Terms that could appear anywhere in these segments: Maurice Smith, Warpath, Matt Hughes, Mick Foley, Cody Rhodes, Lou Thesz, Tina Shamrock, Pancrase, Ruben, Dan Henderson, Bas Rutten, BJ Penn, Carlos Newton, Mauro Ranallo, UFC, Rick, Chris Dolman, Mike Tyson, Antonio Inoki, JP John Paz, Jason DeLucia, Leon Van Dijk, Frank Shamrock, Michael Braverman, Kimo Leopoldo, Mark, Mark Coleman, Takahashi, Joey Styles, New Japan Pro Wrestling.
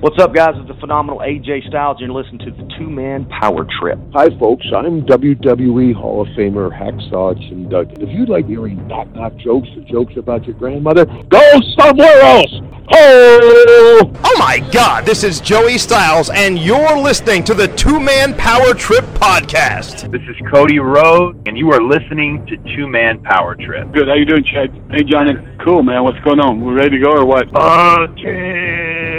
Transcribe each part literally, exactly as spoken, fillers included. What's up, guys? It's the phenomenal A J Styles. You're listening to the two-man power trip. Hi, folks. I'm W W E Hall of Famer Hacksaw Jim Duggan. If you'd like hearing knock-knock jokes or jokes about your grandmother, go somewhere else. Oh! Oh, my God. This is Joey Styles, and you're listening to the Two Man Power Trip podcast. This is Cody Rhodes, and you are listening to Two Man Power Trip. Good. How you doing, Chad? Hey, Johnny. Cool, man. What's going on? We're ready to go or what? Okay.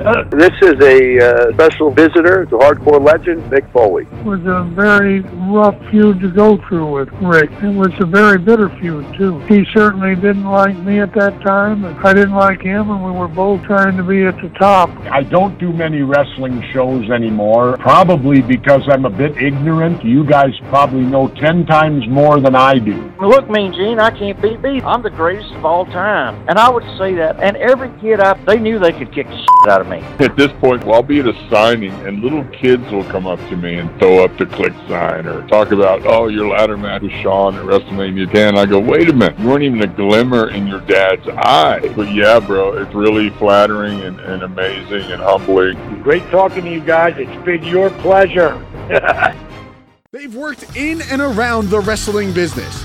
Uh, this is a uh, special visitor, the hardcore legend, Mick Foley. It was a very rough feud to go through with Rick. It was a very bitter feud, too. He certainly didn't like me at that time, and I didn't like him, and we were both trying to be at the top. I don't do many wrestling shows anymore, probably because I'm a bit ignorant. You guys probably know ten times more than I do. Look, Mean Gene, I can't be beat. I'm the greatest of all time, and I would say that. And every kid, I, they knew they could kick the shit out of me. At this point, I'll be at a signing, and little kids will come up to me and throw up the click sign or talk about, oh, your ladder match with Shawn at WrestleMania ten. I go, wait a minute. You weren't even a glimmer in your dad's eye. But yeah, bro, it's really flattering and, and amazing and humbling. Great talking to you guys. It's been your pleasure. They've worked in and around the wrestling business.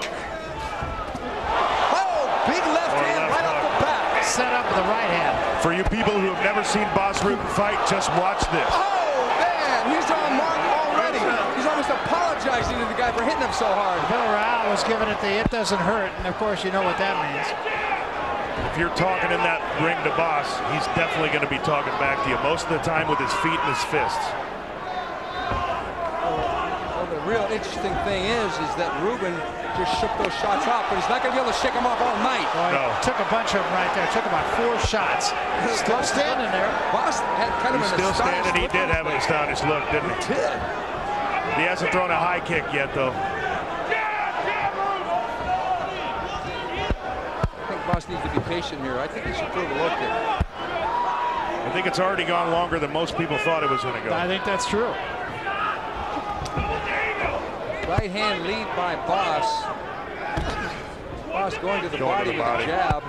Oh, big left oh, hand left right off the bat. Set up with the right hand. For you people who have never seen Bas Rutten fight, just watch this. Oh, man, he's on Mark already. He's almost apologizing to the guy for hitting him so hard. Villarreal was giving it the it doesn't hurt, and of course you know what that means. If you're talking in that ring to Bas, he's definitely going to be talking back to you most of the time with his feet and his fists. Real interesting thing is, is that Ruben just shook those shots off, but he's not going to be able to shake them off all night. Well, no. Took a bunch of them right there. Took about four shots. Still standing there. Bas had kind of an astonished look. Still standing. He did have an astonished look, didn't he? He did. He hasn't thrown a high kick yet, though. I think Bas needs to be patient here. I think he should throw the low kick. I think it's already gone longer than most people thought it was going to go. I think that's true. Right hand lead by Bas. Bas going to the going body to the with body. A jab,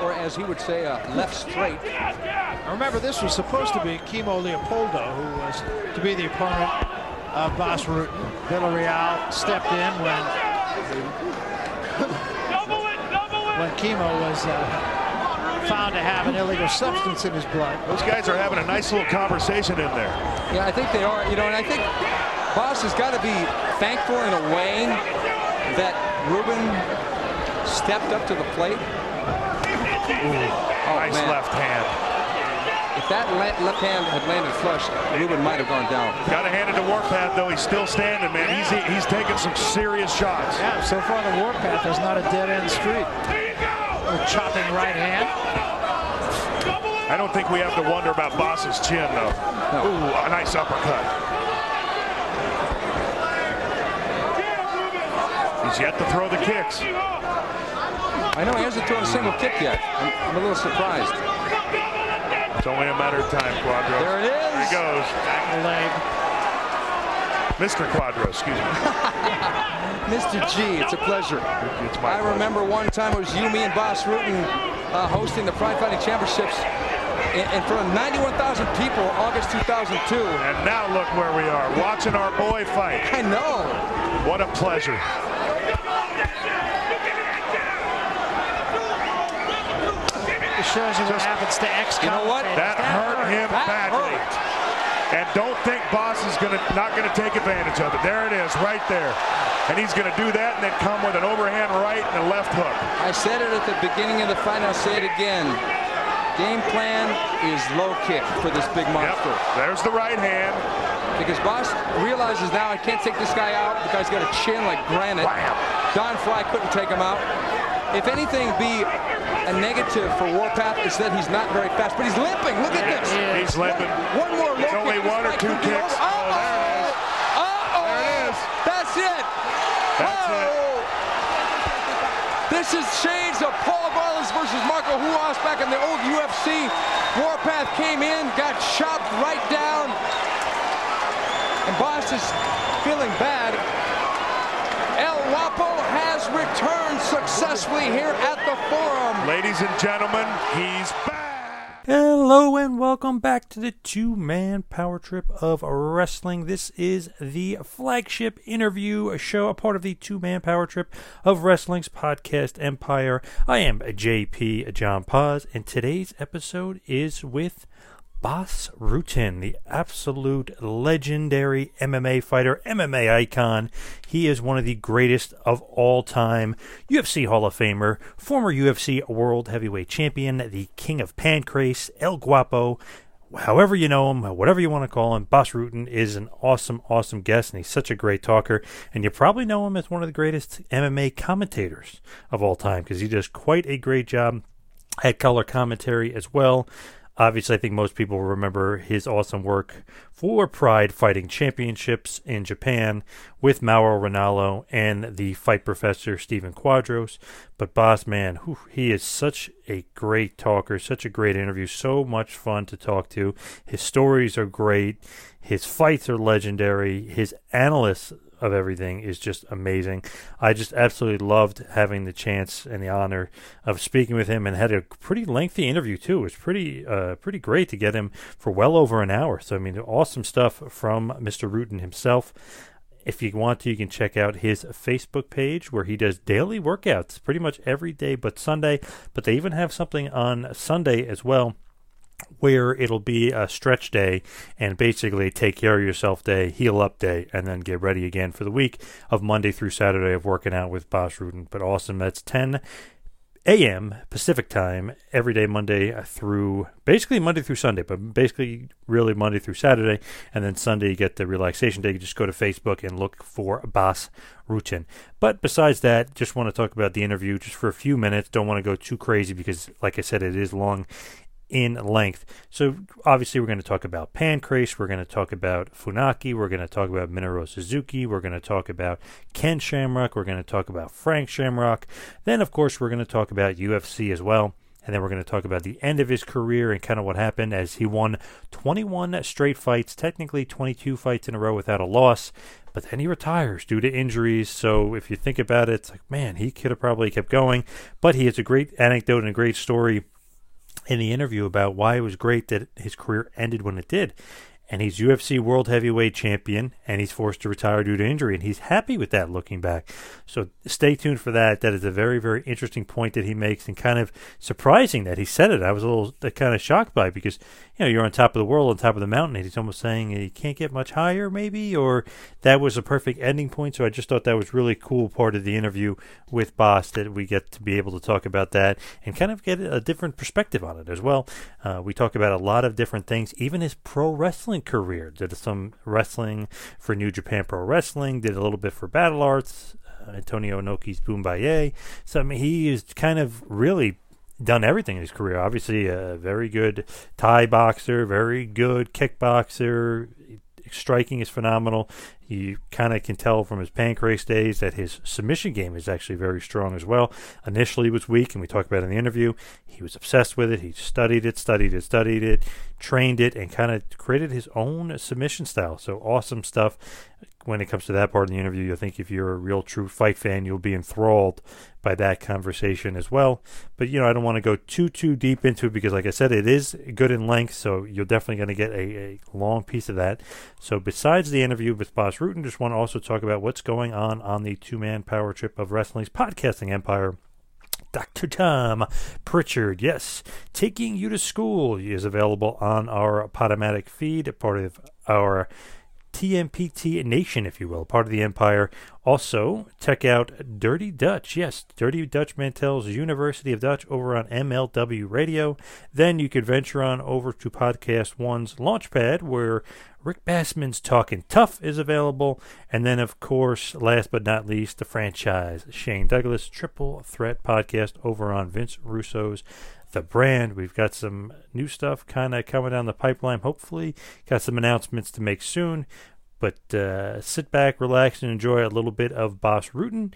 or as he would say, a left straight. Now remember, this was supposed to be Kimo Leopoldo, who was to be the opponent of Bas Rutten. Villarreal stepped in when, double it, double it. when Kimo was uh, found to have an illegal substance in his blood. Those guys are having a nice little conversation in there. Yeah, I think they are. You know, and I think Bas has got to be thankful in a way that Ruben stepped up to the plate. Ooh, oh, nice man. Left hand. If that left hand had landed flush, Ruben might have gone down. Got to hand it to Warpath, though. He's still standing, man. He's he's taking some serious shots. Yeah, so far the Warpath is not a dead-end street. A chopping right hand. I don't think we have to wonder about Bas's chin, though. No. Ooh, a nice uppercut. He's yet to throw the kicks. I know he hasn't thrown a single kick yet. I'm, I'm a little surprised. It's only a matter of time, Quadro. There it is. There he goes. Back the leg. Mister Quadro, excuse me. Mister G, it's a pleasure. It's my I pleasure. remember one time it was you, me, and Bas Rutten uh, hosting the Pride Fighting Championships in, in front of ninety-one thousand people, August two thousand two. And now look where we are, watching our boy fight. I know. What a pleasure. Shows you what happens to X. You know what? That, that hurt, hurt him that badly. Hurt. And don't think Bas is gonna not gonna take advantage of it. There it is, right there. And he's gonna do that and then come with an overhand right and a left hook. I said it at the beginning of the fight, I'll say it again. Game plan is low kick for this big monster. Yep. There's the right hand. Because Bas realizes now I can't take this guy out. The guy's got a chin like granite. Wow. Don Fry couldn't take him out. If anything be a negative for Warpath, is that he's not very fast. But he's limping. Look at this. He's limping. One, one more low kick. There's only one or two kicks. Uh-oh. Oh, there it is. Uh-oh. There it is. That's it. That's oh. it. This is shades of Paul Barlins versus Marco Huas back in the old U F C. Warpath came in, got chopped right down. And Bas is feeling bad. El Wapo has returned successfully here at the Forum. Ladies and gentlemen, he's back. Hello and welcome back to the two-man power trip of wrestling. This is the flagship interview show, a part of the two-man power trip of wrestling's podcast empire. I am J P John Paz, and today's episode is with Bas Rutten, the absolute legendary M M A fighter, M M A icon. He is one of the greatest of all time. U F C Hall of Famer, former U F C World Heavyweight Champion, the King of Pancrase, El Guapo. However you know him, whatever you want to call him, Bas Rutten is an awesome, awesome guest, and he's such a great talker. And you probably know him as one of the greatest M M A commentators of all time, because he does quite a great job at color commentary as well. Obviously, I think most people remember his awesome work for Pride Fighting Championships in Japan with Mauro Ranallo and the fight professor Steven Quadros. But Bas, man, whew, he is such a great talker, such a great interview, so much fun to talk to. His stories are great. His fights are legendary. His analysts of everything is just amazing. I just absolutely loved having the chance and the honor of speaking with him, and had a pretty lengthy interview too. It was pretty uh, pretty great to get him for well over an hour. So I mean, awesome stuff from Mister Rutten himself. If you want to, you can check out his Facebook page where he does daily workouts pretty much every day but Sunday. But they even have something on Sunday as well, where it'll be a stretch day and basically take care of yourself day, heal up day, and then get ready again for the week of Monday through Saturday of working out with Bas Rutten. But awesome. That's ten a.m. Pacific time every day, Monday through, basically Monday through Sunday, but basically really Monday through Saturday. And then Sunday, you get the relaxation day. You just go to Facebook and look for Bas Rutten. But besides that, just want to talk about the interview just for a few minutes. Don't want to go too crazy because, like I said, it is long in length. So obviously we're going to talk about Pancrase, we're going to talk about Funaki, we're going to talk about Minoru Suzuki, we're going to talk about Ken Shamrock, we're going to talk about Frank Shamrock, then of course we're going to talk about U F C as well, and then we're going to talk about the end of his career and kind of what happened as he won twenty-one straight fights, technically twenty-two fights in a row without a loss, but then he retires due to injuries. So if you think about it, it's like, man, he could have probably kept going, but he has a great anecdote and a great story in the interview about why it was great that his career ended when it did. And he's U F C World Heavyweight Champion, and he's forced to retire due to injury, and he's happy with that looking back. So stay tuned for that. That is a very, very interesting point that he makes, and kind of surprising that he said it. I was a little kind of shocked by it, because, you know, you're on top of the world, on top of the mountain, and he's almost saying he can't get much higher maybe, or that was a perfect ending point. So I just thought that was really cool part of the interview with Bas, that we get to be able to talk about that and kind of get a different perspective on it as well. Uh, we talk about a lot of different things, even his pro wrestling career. Did some wrestling for New Japan Pro Wrestling, did a little bit for Battle Arts, uh, Antonio Inoki's Boom Baye. So I mean, he is kind of really done everything in his career. Obviously a very good Thai boxer, very good kickboxer, striking is phenomenal. You kind of can tell from his Pancrase days that his submission game is actually very strong as well. Initially, it was weak, and we talked about it in the interview. He was obsessed with it. He studied it, studied it, studied it, trained it, and kind of created his own submission style. So awesome stuff when it comes to that part of the interview. I think if you're a real true fight fan, you'll be enthralled by that conversation as well. But, you know, I don't want to go too, too deep into it because, like I said, it is good in length, so you're definitely going to get a, a long piece of that. So besides the interview with Bas Rutten, just want to also talk about what's going on on the two-man power trip of wrestling's podcasting empire. Doctor Tom Pritchard, yes, Taking You to School, is available on our Podomatic feed, part of our T M P T Nation, if you will, part of the Empire. Also, check out Dirty Dutch. Yes, Dirty Dutch Mantel's University of Dutch over on M L W Radio. Then you could venture on over to Podcast One's Launchpad, where Rick Bassman's Talking Tough is available. And then, of course, last but not least, the franchise, Shane Douglas Triple Threat Podcast over on Vince Russo's The Brand. We've got some new stuff kind of coming down the pipeline, hopefully. Got some announcements to make soon. But uh, sit back, relax, and enjoy a little bit of Bas Rutten.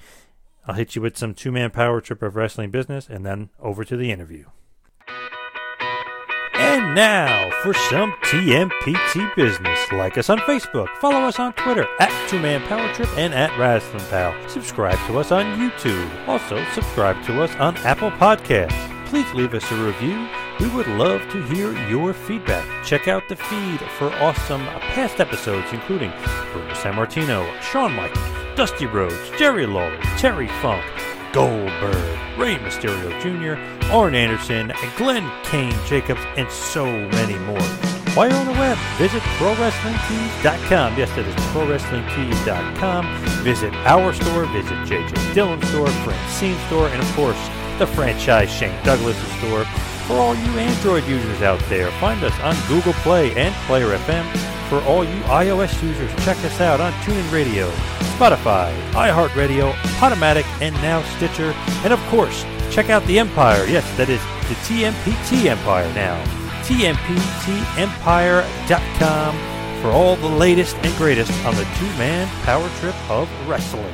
I'll hit you with some two-man power trip of wrestling business, and then over to the interview. And now for some T M P T business. Like us on Facebook. Follow us on Twitter at two man power trip and at WrestlingPal. Subscribe to us on YouTube. Also, subscribe to us on Apple Podcasts. Please leave us a review. We would love to hear your feedback. Check out the feed for awesome past episodes, including Bruno Sammartino, Shawn Michaels, Dusty Rhodes, Jerry Lawler, Terry Funk, Goldberg, Rey Mysterio Junior, Arn Anderson, Glenn Kane Jacobs, and so many more. While you're on the web, visit pro wrestling tees dot com. Yes, that is pro wrestling tees dot com. Visit our store, visit J J Dillon's store, Francine's store, and of course, the franchise Shane Douglas' store. For all you Android users out there, find us on Google Play and Player F M. For all you iOS users, check us out on TuneIn Radio, Spotify, iHeartRadio, Podomatic, and now Stitcher. And of course, check out the Empire. Yes, that is the T M P T Empire now. T M P T empire dot com for all the latest and greatest on the two-man power trip of wrestling.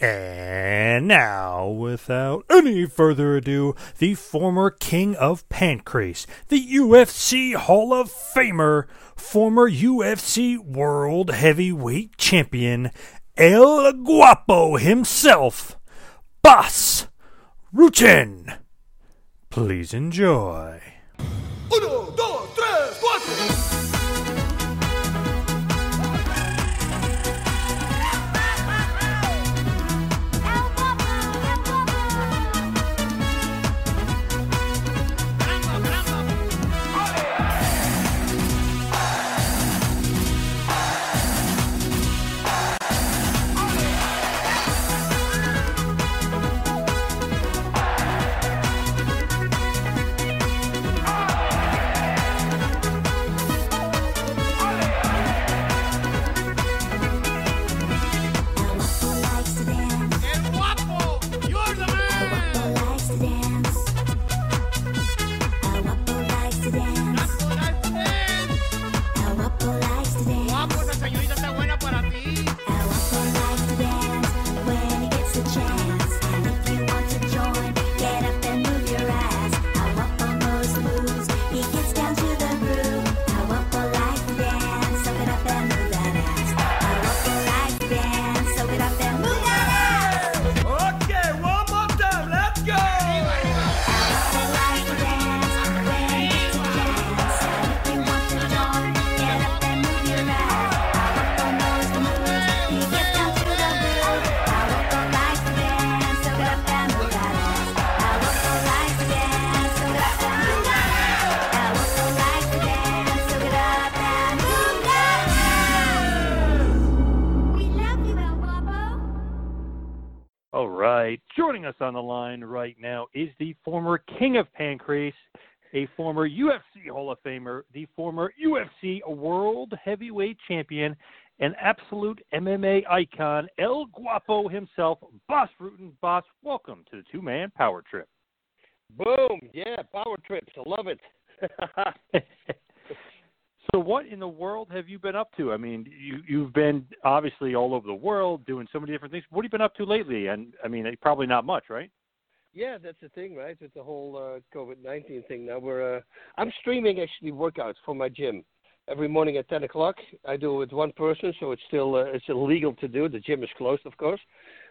And now, without any further ado, the former King of Pancrase, the U F C Hall of Famer, former U F C World Heavyweight Champion, El Guapo himself, Bas Rutten. Please enjoy. Uno, dos, tres, cuatro. On the line right now is the former King of Pancrase, a former U F C Hall of Famer, the former U F C World Heavyweight Champion, an absolute M M A icon, El Guapo himself, Bas Rutten. Bas, welcome to the two-man power trip. Boom. Yeah, power trips. I love it. So what in the world have you been up to? I mean, you, you've been obviously all over the world doing so many different things. What have you been up to lately? And, I mean, probably not much, right? Yeah, that's the thing, right? With the whole uh, COVID nineteen thing now. We're, uh, I'm streaming, actually, workouts from my gym. Every morning at ten o'clock, I do it with one person, so it's still uh, it's illegal to do. The gym is closed, of course.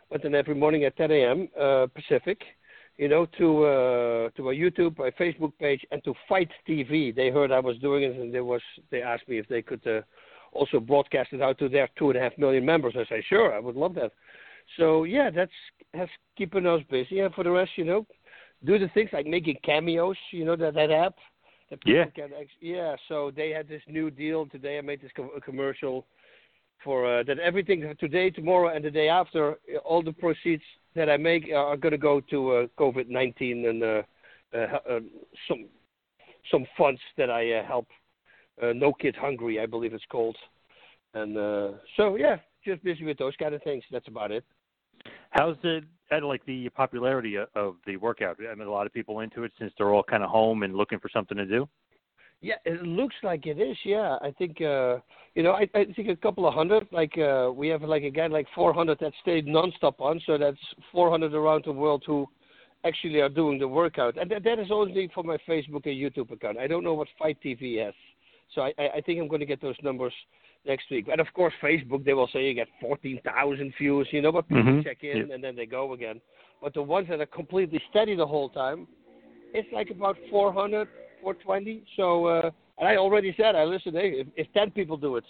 But then every morning at ten a.m. Uh, Pacific, you know, to uh, to our YouTube, our Facebook page, and to Fight T V. They heard I was doing it, and they was they asked me if they could uh, also broadcast it out to their two and a half million members. I say, sure, I would love that. So yeah, that's has keeping us busy. And for the rest, you know, do the things like making cameos. You know that that app. That people yeah. Can ex- yeah. So they had this new deal today. I made this co- commercial for uh, that everything today, tomorrow, and the day after, all the proceeds that I make are going to go to uh, COVID nineteen and uh, uh, uh, some some funds that I uh, help. Uh, No Kid Hungry, I believe it's called. And uh, so, yeah, just busy with those kind of things. That's about it. How's the like the popularity of the workout? I mean, a lot of people into it since they're all kind of home and looking for something to do? Yeah, it looks like it is, yeah. I think, uh, you know, I, I think a couple of hundred. Like uh, we have, like, a guy like four hundred that stayed nonstop on, so that's four hundred around the world who actually are doing the workout. And that, that is only for my Facebook and YouTube account. I don't know what Fight T V has. So I, I think I'm going to get those numbers next week. And, of course, Facebook, they will say you get fourteen thousand views, you know, but people mm-hmm. check in yep. and then they go again. But the ones that are completely steady the whole time, it's like about four hundred, four twenty. So, uh, and I already said, I listen, hey, if, if ten people do it,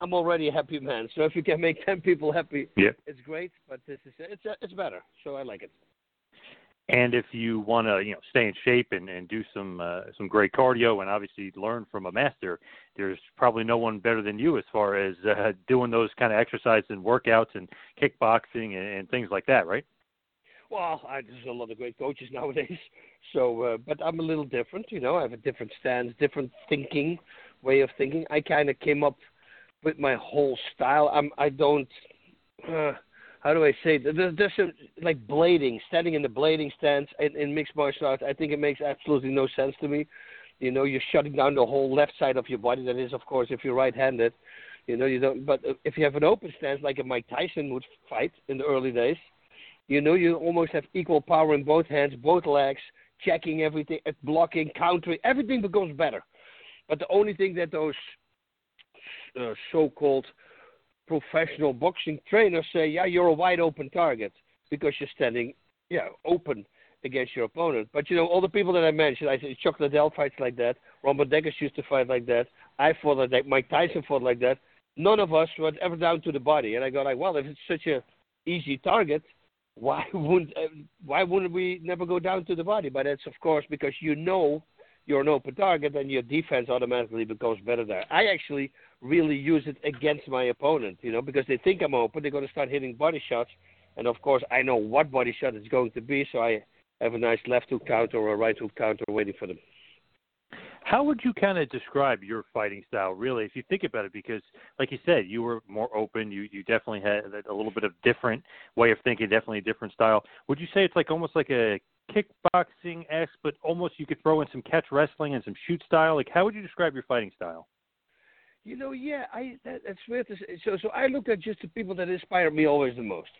I'm already a happy man. So if you can make ten people happy, yep. it's great. But this is it's it's better. So I like it. And if you want to, you know, stay in shape and, and do some uh, some great cardio and obviously learn from a master, there's probably no one better than you as far as uh, doing those kind of exercises and workouts and kickboxing and, and things like that, right? Well, I, there's a lot of great coaches nowadays. So, uh, but I'm a little different, you know. I have a different stance, different thinking, way of thinking. I kind of came up with my whole style. I'm, I don't. Uh, How do I say? There's, there's some, like blading, standing in the blading stance in, in mixed martial arts. I think it makes absolutely no sense to me. You know, you're shutting down the whole left side of your body. That is, of course, if you're right-handed. You know, you don't. But if you have an open stance, like a Mike Tyson would fight in the early days, you know, you almost have equal power in both hands, both legs, checking everything, blocking, countering. Everything becomes better. But the only thing that those uh, so-called professional boxing trainers say, yeah, you're a wide open target because you're standing, yeah, open against your opponent. But, you know, all the people that I mentioned, I said Chuck Liddell fights like that. Robert Deggers used to fight like that. I fought like that. Mike Tyson fought like that. None of us went ever down to the body. And I go like, well, if it's such a easy target, why wouldn't, uh, why wouldn't we never go down to the body? But that's, of course, because you know you're an open target and your defense automatically becomes better there. I actually really use it against my opponent, you know, because they think I'm open. They're going to start hitting body shots. And, of course, I know what body shot it's going to be, so I have a nice left hook counter or a right hook counter waiting for them. How would you kind of describe your fighting style, really, if you think about it? Because, like you said, you were more open. You, you definitely had a little bit of different way of thinking, definitely a different style. Would you say it's like almost like a kickboxing-esque, but almost you could throw in some catch wrestling and some shoot style? Like, how would you describe your fighting style? You know, yeah, I that, that's weird to say. So, so I look at just the people that inspire me always the most.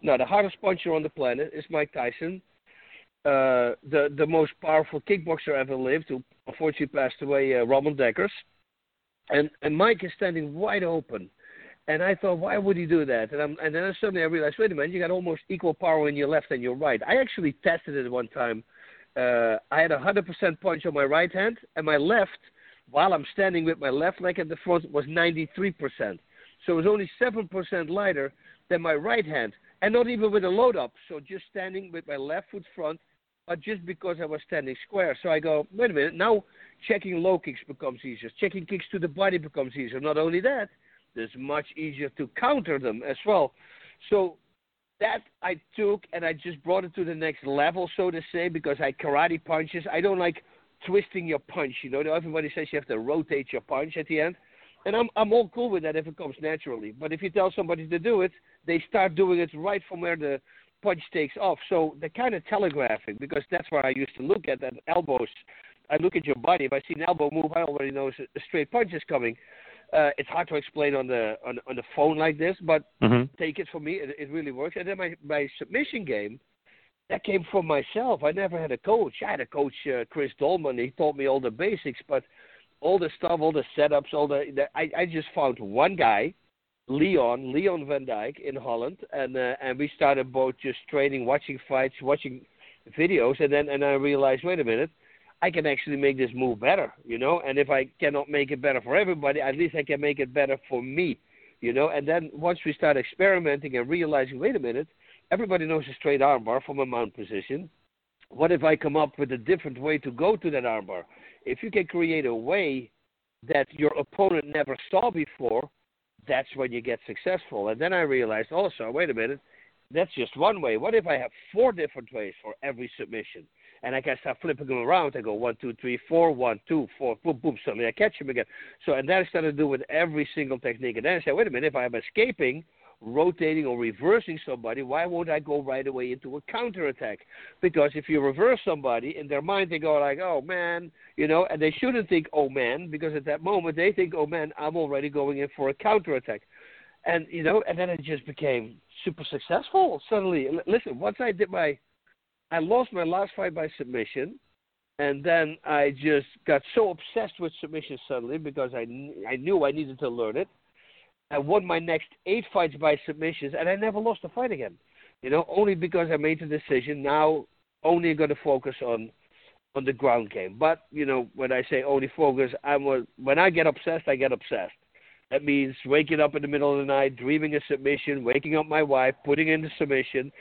Now, the hardest puncher on the planet is Mike Tyson, uh, the the most powerful kickboxer ever lived, who unfortunately passed away, uh, Robert Deggers. And and Mike is standing wide open. And I thought, why would he do that? And, I'm, and then suddenly I realized, wait a minute, you got almost equal power in your left and your right. I actually tested it one time. Uh, I had a one hundred percent punch on my right hand, and my left, while I'm standing with my left leg at the front, was ninety-three percent. So it was only seven percent lighter than my right hand, and not even with a load up. So just standing with my left foot front, but just because I was standing square. So I go, wait a minute, now checking low kicks becomes easier. Checking kicks to the body becomes easier. Not only that, it's much easier to counter them as well. So that I took, and I just brought it to the next level, so to say, because I karate punches. I don't like twisting your punch, you know. Everybody says you have to rotate your punch at the end. And I'm I'm all cool with that if it comes naturally. But if you tell somebody to do it, they start doing it right from where the punch takes off. So they're kind of telegraphing, because that's where I used to look at, at elbows. I look at your body. If I see an elbow move, I already know a straight punch is coming. Uh, it's hard to explain on the on, on the phone like this, but mm-hmm. take it from me. It, it really works. And then my, my submission game, that came from myself. I never had a coach. I had a coach, uh, Chris Dolman. He taught me all the basics, but all the stuff, all the setups, all the, the I, I just found one guy, Leon, Leon van Dijk in Holland, and uh, and we started both just training, watching fights, watching videos, and then and I realized, wait a minute, I can actually make this move better, you know. And if I cannot make it better for everybody, at least I can make it better for me, you know. And then once we start experimenting and realizing, wait a minute, everybody knows a straight armbar from a mount position. What if I come up with a different way to go to that armbar? if you can create a way that your opponent never saw before, that's when you get successful. And then I realized also, wait a minute, that's just one way. What if I have four different ways for every submission? And I can start flipping them around. I go one, two, three, four, one, two, four, boom, boom, suddenly I catch him again. So, and that I started to do with every single technique. And then I said, wait a minute, if I'm escaping, rotating or reversing somebody, why won't I go right away into a counterattack? Because if you reverse somebody, in their mind they go like, oh man, you know, and they shouldn't think, oh man, because at that moment they think, oh man, I'm already going in for a counterattack. And, you know, and then it just became super successful suddenly. L- listen, once I did my, I lost my last fight by submission, and then I just got so obsessed with submission suddenly because I, kn- I knew I needed to learn it. I won my next eight fights by submissions, and I never lost a fight again. You know, only because I made the decision. Now, only going to focus on on the ground game. But you know, when I say only focus, I'm a, when I get obsessed, I get obsessed. That means waking up in the middle of the night, dreaming a submission, waking up my wife, putting in the submission,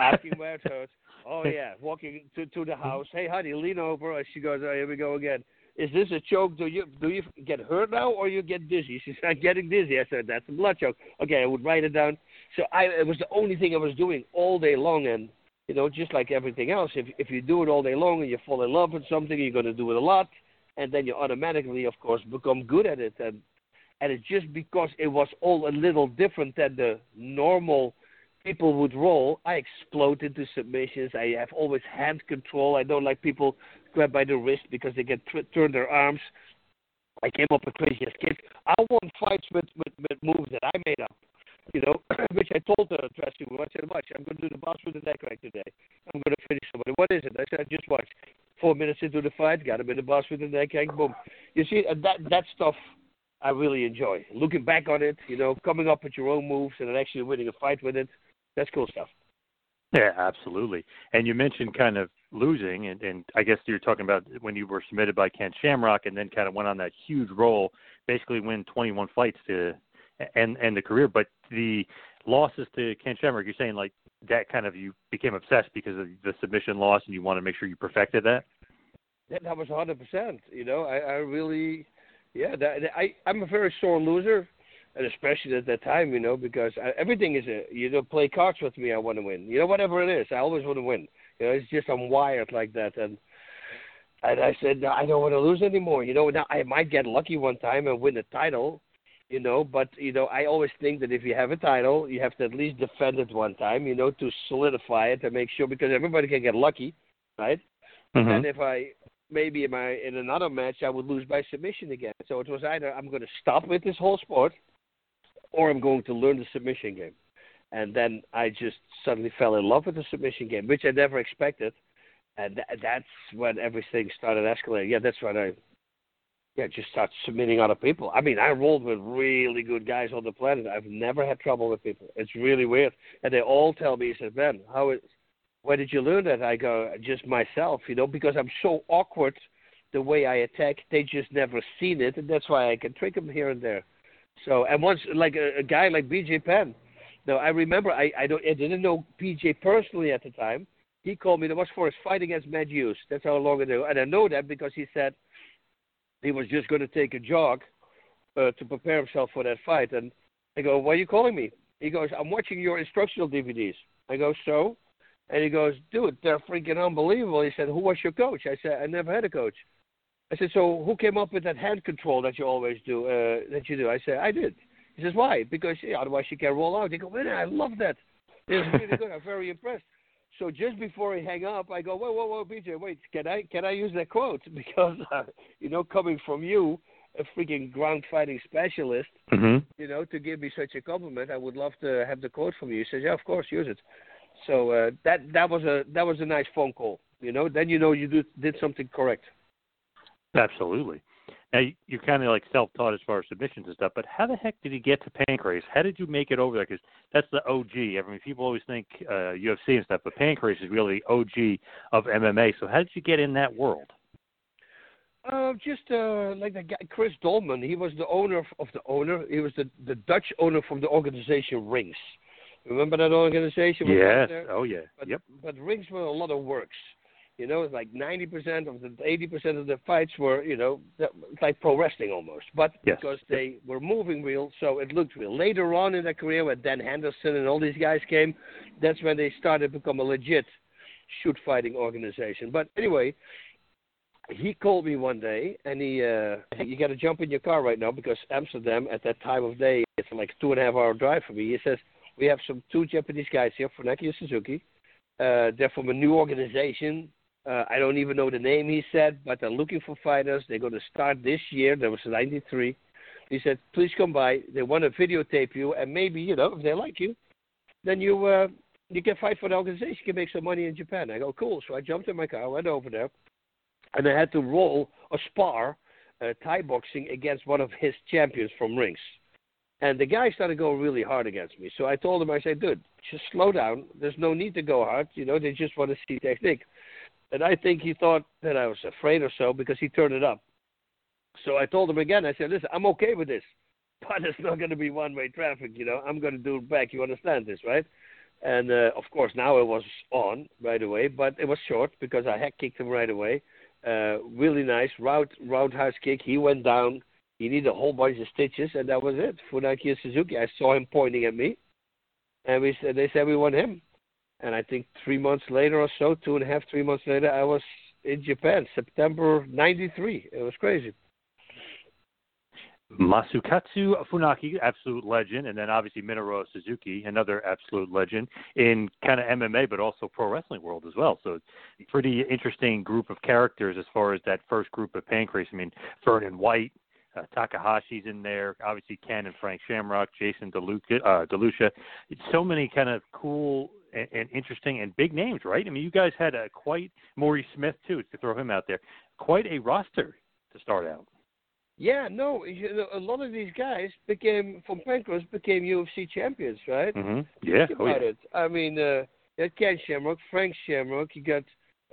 asking where it hurts. Oh yeah, walking to to the house. Hey honey, lean over. And she goes, oh, here we go again. Is this a choke? Do you do you get hurt now or you get dizzy? She said, I'm getting dizzy. I said, that's a blood choke. Okay, I would write it down. So I, it was the only thing I was doing all day long. And, you know, just like everything else, if if you do it all day long and you fall in love with something, you're going to do it a lot. And then you automatically, of course, become good at it. And, and it's just because it was all a little different than the normal people would roll, I explode into submissions. I have always hand control. I don't like people grabbed by the wrist because they can t- turn their arms. I came up with crazy escapes. I won fights with, with, with moves that I made up, you know, which I told the dressing room. I said, watch, I'm going to do the Bas Rutten neck rack today. I'm going to finish somebody. What is it? I said, just watch. Four minutes into the fight, got him in the Bas Rutten neck rack, boom. You see, that that stuff I really enjoy. Looking back on it, you know, coming up with your own moves and then actually winning a fight with it. That's cool stuff. Yeah, absolutely. And you mentioned kind of losing, and, and I guess you're talking about when you were submitted by Ken Shamrock and then kind of went on that huge roll, basically win twenty-one fights to end, end the career. But the losses to Ken Shamrock, you're saying like that kind of you became obsessed because of the submission loss and you want to make sure you perfected that? Yeah, that was one hundred percent. You know, I, I really, yeah, that, I, I'm a very sore loser. And especially at that time, you know, because I, everything is a, you know, play cards with me, I want to win. You know, whatever it is, I always want to win. You know, it's just I'm wired like that. And, and I said, no, I don't want to lose anymore. You know, now I might get lucky one time and win a title, you know, but, you know, I always think that if you have a title, you have to at least defend it one time, you know, to solidify it and make sure, because everybody can get lucky, right? Mm-hmm. And if I... maybe in, my, in another match I would lose by submission again. So it was either I'm going to stop with this whole sport or I'm going to learn the submission game. And then I just suddenly fell in love with the submission game, which I never expected. And th- that's when everything started escalating. Yeah, that's when I yeah just started submitting other people. I mean, I rolled with really good guys on the planet. I've never had trouble with people. It's really weird. And they all tell me, he said, man, how is... where did you learn that? I go, just myself, you know, because I'm so awkward the way I attack. They just never seen it, and that's why I can trick them here and there. So, and once, like a, a guy like B J Penn, now I remember, I, I, don't, I didn't know B J personally at the time. He called me, that was for his fight against Matt Hughes. That's how long ago. And I know that because he said he was just going to take a jog uh, to prepare himself for that fight. And I go, why are you calling me? He goes, I'm watching your instructional D V Ds. I go, so? And he goes, dude, they're freaking unbelievable. He said, who was your coach? I said, I never had a coach. I said, so who came up with that hand control that you always do, uh, that you do? I said, I did. He says, why? Because yeah, otherwise you can roll out. He goes, man, I love that. It's really good. I'm very impressed. So just before he hang up, I go, whoa, whoa, whoa, B J, wait, can I can I use that quote? Because, uh, you know, coming from you, a freaking ground fighting specialist, mm-hmm. you know, to give me such a compliment, I would love to have the quote from you. He says, yeah, of course, use it. So uh, that that was a that was a nice phone call, you know. Then you know you do, did something correct. Absolutely. Now you, you're kind of like self-taught as far as submissions and stuff. But how the heck did you get to Pancrase? How did you make it over there? Because that's the O G. I mean, people always think uh, U F C and stuff, but Pancrase is really the O G of M M A. So how did you get in that world? Uh, just uh, like the guy Chris Dolman. He was the owner of, of the owner. He was the, the Dutch owner from the organization Rings. Remember that organization? Yes. There? Oh, yeah. But, yep. But Rings were a lot of works. You know, it's like ninety percent of the, eighty percent of the fights were, you know, it's like pro wrestling almost. But yes. because they were moving real, so it looked real. Later on in their career, when Dan Henderson and all these guys came, that's when they started to become a legit shoot fighting organization. But anyway, he called me one day, and he, uh, you got to jump in your car right now because Amsterdam at that time of day, it's like a two and a half hour drive for me. He says, we have some two Japanese guys here, Funaki and Suzuki. Uh, they're from a new organization. Uh, I don't even know the name, he said, but they're looking for fighters. They're going to start this year. That was ninety-three. He said, please come by. They want to videotape you, and maybe, you know, if they like you, then you uh, you can fight for the organization. You can make some money in Japan. I go, cool. So I jumped in my car, went over there, and I had to roll or spar uh, Thai boxing against one of his champions from Rings. And the guy started going really hard against me. So I told him, I said, dude, just slow down. There's no need to go hard. You know, they just want to see technique. And I think he thought that I was afraid or so because he turned it up. So I told him again, I said, listen, I'm okay with this, but it's not going to be one-way traffic, you know. I'm going to do it back. You understand this, right? And, uh, of course, now it was on right away, but it was short because I had kicked him right away. Uh, really nice round, roundhouse kick. He went down. He needed a whole bunch of stitches, and that was it. Funaki Suzuki, I saw him pointing at me, and we said, they said we want him. And I think three months later or so, two and a half, three months later, I was in Japan, September ninety-three. It was crazy. Masukatsu Funaki, absolute legend, and then obviously Minoru Suzuki, another absolute legend in kind of M M A, but also pro wrestling world as well. So pretty interesting group of characters as far as that first group of Pancrase. I mean, Vernon White, Uh, Takahashi's in there, obviously Ken and Frank Shamrock, Jason DeLuca, uh, DeLucia. It's so many kind of cool and, and interesting and big names, right? I mean, you guys had a quite Maurice Smith too, to throw him out there. Quite a roster to start out. Yeah, no, you know, a lot of these guys became from Pancrase became U F C champions, right? Mm-hmm. Yeah, Think about oh, yeah. it. I mean, uh, you had Ken Shamrock, Frank Shamrock. You got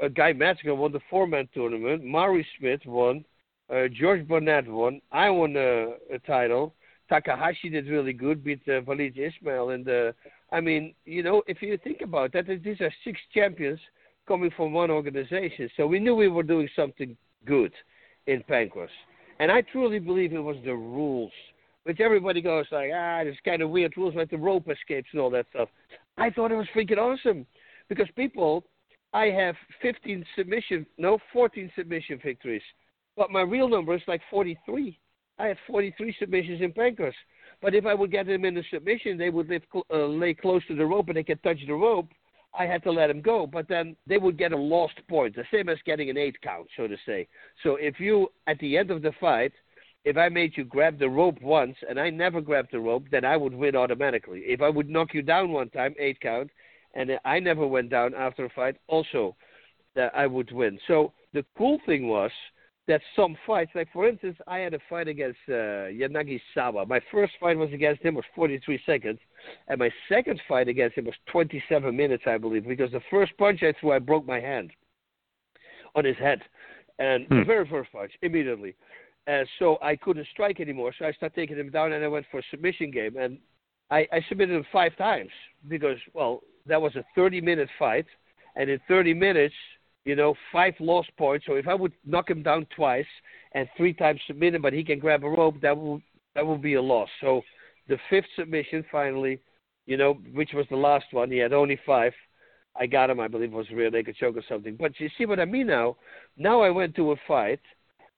uh, Guy Metzger won the four-man tournament. Maurice Smith won. Uh, George Burnett won. I won a, a title. Takahashi did really good, beat uh, Walid Ismail. And uh, I mean, you know, if you think about that, these are six champions coming from one organization. So we knew we were doing something good in Pancrase. And I truly believe it was the rules, which everybody goes like, ah, there's kind of weird rules like the rope escapes and all that stuff. I thought it was freaking awesome because people, I have fifteen submission, no, fourteen submission victories. But my real number is like forty-three. I had forty-three submissions in Pancrase. But if I would get them in a submission, they would live, uh, lay close to the rope and they could touch the rope. I had to let them go. But then they would get a lost point, the same as getting an eight count, so to say. So if you, at the end of the fight, if I made you grab the rope once and I never grabbed the rope, then I would win automatically. If I would knock you down one time, eight count, and I never went down after a fight, also uh, I would win. So the cool thing was, that some fights, like for instance, I had a fight against uh, Yanagisawa. My first fight was against him was forty-three seconds, and my second fight against him was twenty-seven minutes, I believe, because the first punch I threw, I broke my hand on his head, and hmm. the very first punch immediately, and so I couldn't strike anymore. So I started taking him down, and I went for a submission game, and I, I submitted him five times because, well, that was a thirty-minute fight, and in thirty minutes. You know, five lost points. So if I would knock him down twice and three times submit him, but he can grab a rope, that will that will be a loss. So the fifth submission finally, you know, which was the last one. He had only five. I got him, I believe, was a rear naked choke or something. But you see what I mean now? Now I went to a fight,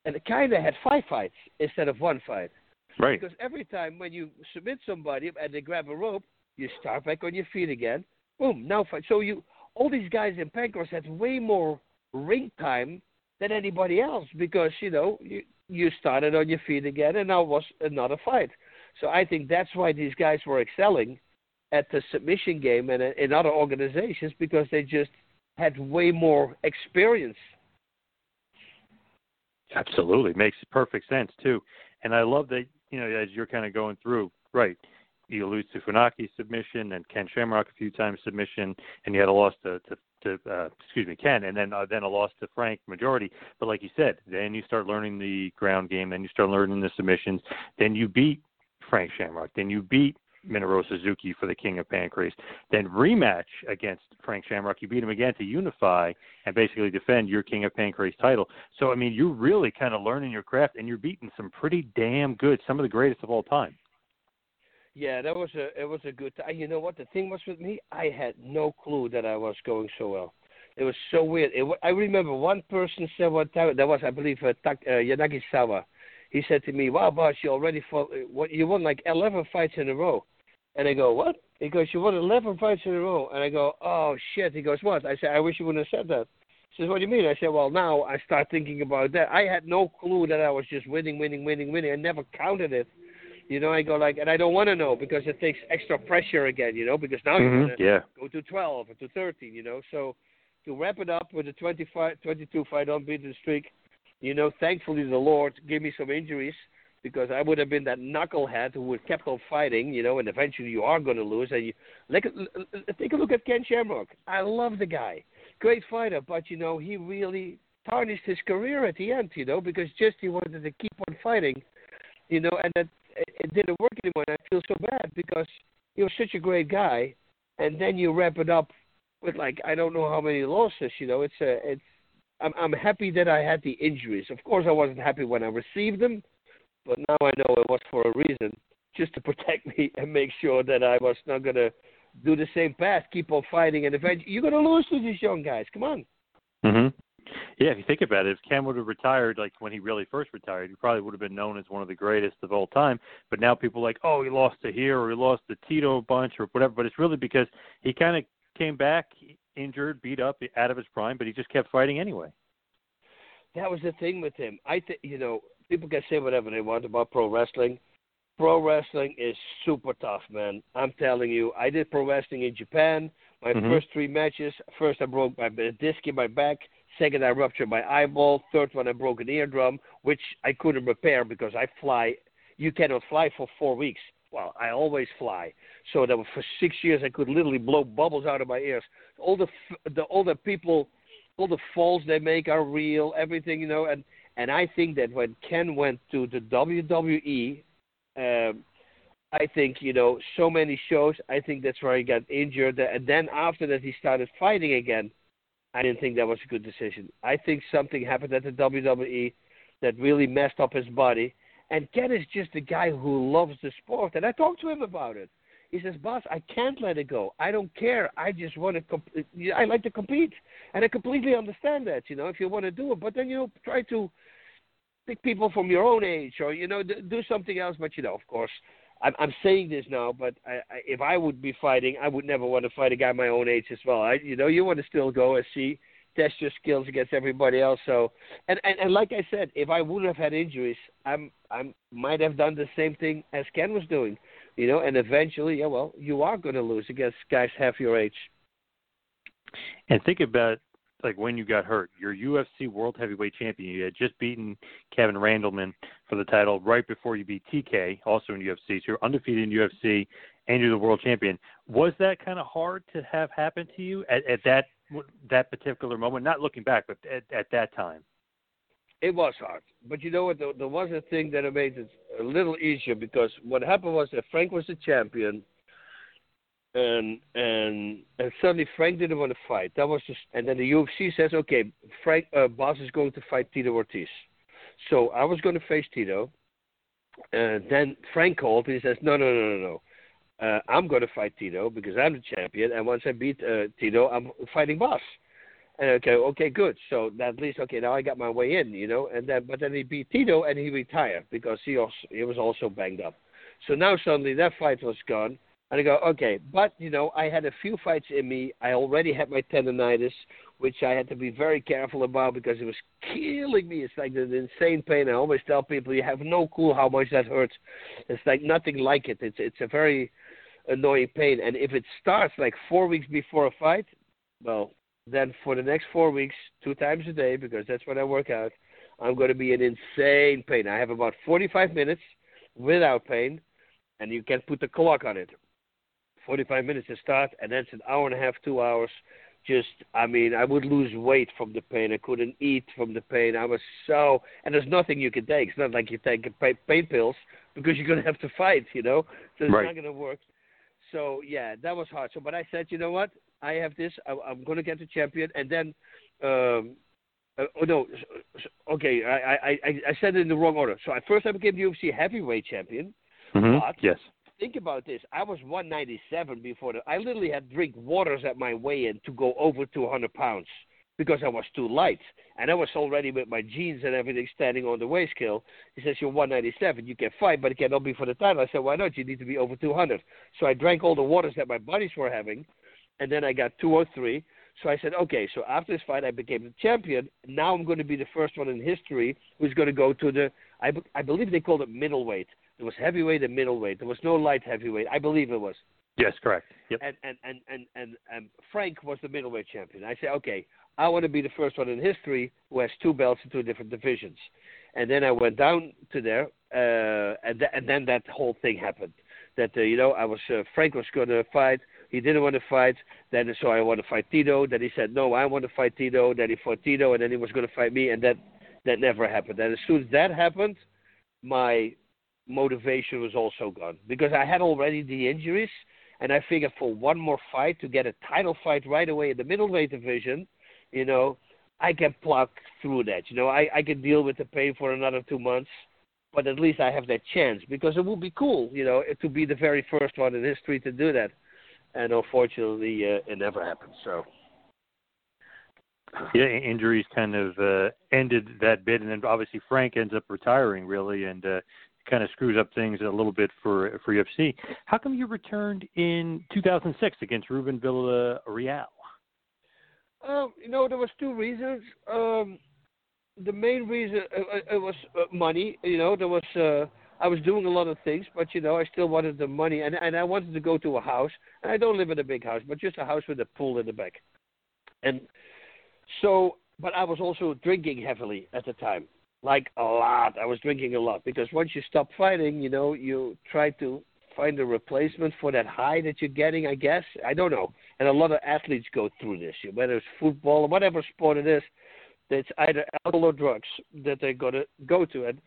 and I kind of had five fights instead of one fight. Right. Because every time when you submit somebody and they grab a rope, you start back on your feet again. Boom, now fight. So you... All these guys in Pancrase had way more ring time than anybody else because, you know, you, you started on your feet again and now was another fight. So I think that's why these guys were excelling at the submission game and in other organizations because they just had way more experience. Absolutely. Makes perfect sense, too. And I love that, you know, as you're kind of going through, right, you lose to Funaki submission and Ken Shamrock a few times submission, and you had a loss to, to, to uh, excuse me, Ken, and then uh, then a loss to Frank majority. But like you said, then you start learning the ground game, then you start learning the submissions, then you beat Frank Shamrock, then you beat Minoru Suzuki for the King of Pancrase. Then rematch against Frank Shamrock. You beat him again to unify and basically defend your King of Pancrase title. So, I mean, you're really kind of learning your craft, and you're beating some pretty damn good, some of the greatest of all time. Yeah, that was a, it was a good time. You know what the thing was with me? I had no clue that I was going so well. It was so weird. It, I remember one person said one time, that was, I believe, uh, uh, Yanagisawa. He said to me, wow, Bas, you already fought, what, you won like eleven fights in a row. And I go, what? He goes, you won eleven fights in a row. And I go, oh, shit. He goes, what? I said, I wish you wouldn't have said that. He says, what do you mean? I said, well, now I start thinking about that. I had no clue that I was just winning, winning, winning, winning. I never counted it. You know, I go like, and I don't want to know because it takes extra pressure again, you know, because now mm-hmm. you yeah. go to twelve or to thirteen, you know. So to wrap it up with a twenty-five, twenty-two fight unbeaten streak, you know, thankfully the Lord gave me some injuries because I would have been that knucklehead who would kept on fighting, you know, and eventually you are going to lose. And you, like, take a look at Ken Shamrock. I love the guy. Great fighter, but, you know, he really tarnished his career at the end, you know, because just he wanted to keep on fighting, you know, and that it didn't work anymore. And I feel so bad because he was such a great guy, and then you wrap it up with, like, I don't know how many losses, you know. It's a, it's, I'm, I'm happy that I had the injuries. Of course, I wasn't happy when I received them, but now I know it was for a reason, just to protect me and make sure that I was not going to do the same path, keep on fighting, and eventually you're going to lose to these young guys. Come on. Mm-hmm. Yeah, if you think about it, if Ken would have retired, like when he really first retired, he probably would have been known as one of the greatest of all time. But now people are like, oh, he lost to here or he lost to Tito a bunch or whatever. But it's really because he kind of came back injured, beat up, out of his prime, but he just kept fighting anyway. That was the thing with him. I think, you know, people can say whatever they want about pro wrestling. Pro wrestling is super tough, man. I'm telling you, I did pro wrestling in Japan. My mm-hmm. first three matches, first I broke my disc in my back. Second, I ruptured my eyeball. Third one, I broke an eardrum, which I couldn't repair because I fly. You cannot fly for four weeks. Well, I always fly. So that for six years, I could literally blow bubbles out of my ears. All the the all the people, all the falls they make are real. Everything, you know. And, and I think that when Ken went to the W W E, um, I think, you know, so many shows. I think that's where he got injured. And then after that, he started fighting again. I didn't think that was a good decision. I think something happened at the W W E that really messed up his body. And Ken is just a guy who loves the sport. And I talked to him about it. He says, Bas, I can't let it go. I don't care. I just want to comp- – I like to compete. And I completely understand that, you know, if you want to do it. But then, you know, try to pick people from your own age or, you know, do something else. But, you know, of course, I'm, I'm saying this now, but I, I, if I would be fighting, I would never want to fight a guy my own age as well. I, you know, you want to still go and see, test your skills against everybody else. So, and, and, and like I said, if I wouldn't have had injuries, I'm I might have done the same thing as Ken was doing, you know. And eventually, yeah, well, you are going to lose against guys half your age. And think about like when you got hurt. Your U F C World Heavyweight Champion, you had just beaten Kevin Randleman for the title right before you beat T K, also in U F C. So you're undefeated in U F C, and you're the world champion. Was that kind of hard to have happen to you at, at that that particular moment? Not looking back, but at, at that time. It was hard. But you know what? There, there was a thing that made it a little easier because what happened was that Frank was the champion, and and and suddenly Frank didn't want to fight. That was just, and then the U F C says, okay, Frank uh, Bas is going to fight Tito Ortiz. So I was going to face Tito. And then Frank called and he says, no, no, no, no, no. Uh, I'm going to fight Tito because I'm the champion. And once I beat uh, Tito, I'm fighting Bas. And okay, okay, good. So at least, okay, now I got my way in, you know. And then, but then he beat Tito and he retired because he also, he was also banged up. So now suddenly that fight was gone. And I go, okay, but, you know, I had a few fights in me. I already had my tendonitis, which I had to be very careful about because it was killing me. It's like an insane pain. I always tell people, you have no clue how much that hurts. It's like nothing like it. It's it's a very annoying pain. And if it starts like four weeks before a fight, well, then for the next four weeks, two times a day, because that's when I work out, I'm going to be in insane pain. I have about forty-five minutes without pain, and you can put the clock on it. forty-five minutes to start, and that's an hour and a half, two hours. Just, I mean, I would lose weight from the pain. I couldn't eat from the pain. I was so, and there's nothing you can take. It's not like you take pain pills because you're going to have to fight, you know? So it's right. not going to work. So, yeah, that was hard. So, but I said, you know what? I have this. I, I'm going to get the champion. And then, um, uh, oh, no, okay, I, I, I said it in the wrong order. So, at first I became the U F C heavyweight champion. Mm-hmm. But yes. Think about this. I was one ninety-seven before that. I literally had to drink waters at my weigh-in to go over two hundred pounds because I was too light. And I was already with my jeans and everything standing on the weigh scale. He says, you're one ninety-seven. You can fight, but it cannot be for the title. I said, why not? You need to be over two hundred. So I drank all the waters that my buddies were having. And then I got two oh three. So I said, okay, so after this fight, I became the champion. Now I'm going to be the first one in history who's going to go to the, I, be, I believe they called it middleweight. There was heavyweight and middleweight. There was no light heavyweight. I believe it was. Yes, correct. Yep. And, and, and, and, and, and Frank was the middleweight champion. I said, okay, I want to be the first one in history who has two belts in two different divisions. And then I went down to there, uh, and, th- and then that whole thing happened. That, uh, you know, I was uh, Frank was going to fight. He didn't want to fight. Then, so I want to fight Tito. Then he said, no, I want to fight Tito. Then he fought Tito, and then he was going to fight me, and that, that never happened. And as soon as that happened, my motivation was also gone because I had already the injuries, and I figured for one more fight to get a title fight right away in the middleweight division, you know, I can pluck through that. You know, I, I can deal with the pain for another two months, but at least I have that chance because it would be cool, you know, to be the very first one in history to do that. And unfortunately, uh, it never happened. So, yeah, injuries kind of uh, ended that bit, and then obviously Frank ends up retiring really, and uh, kind of screws up things a little bit for for U F C. How come you returned in two thousand six against Ruben Villarreal? Um, you know, there was two reasons. Um, the main reason uh, it was uh, money. You know, there was. Uh, I was doing a lot of things, but, you know, I still wanted the money. And, and I wanted to go to a house. And I don't live in a big house, but just a house with a pool in the back. And so, but I was also drinking heavily at the time, like a lot. I was drinking a lot because once you stop fighting, you know, you try to find a replacement for that high that you're getting, I guess. I don't know. And a lot of athletes go through this, whether it's football or whatever sport it is. It's either alcohol or drugs that they're going to go to. And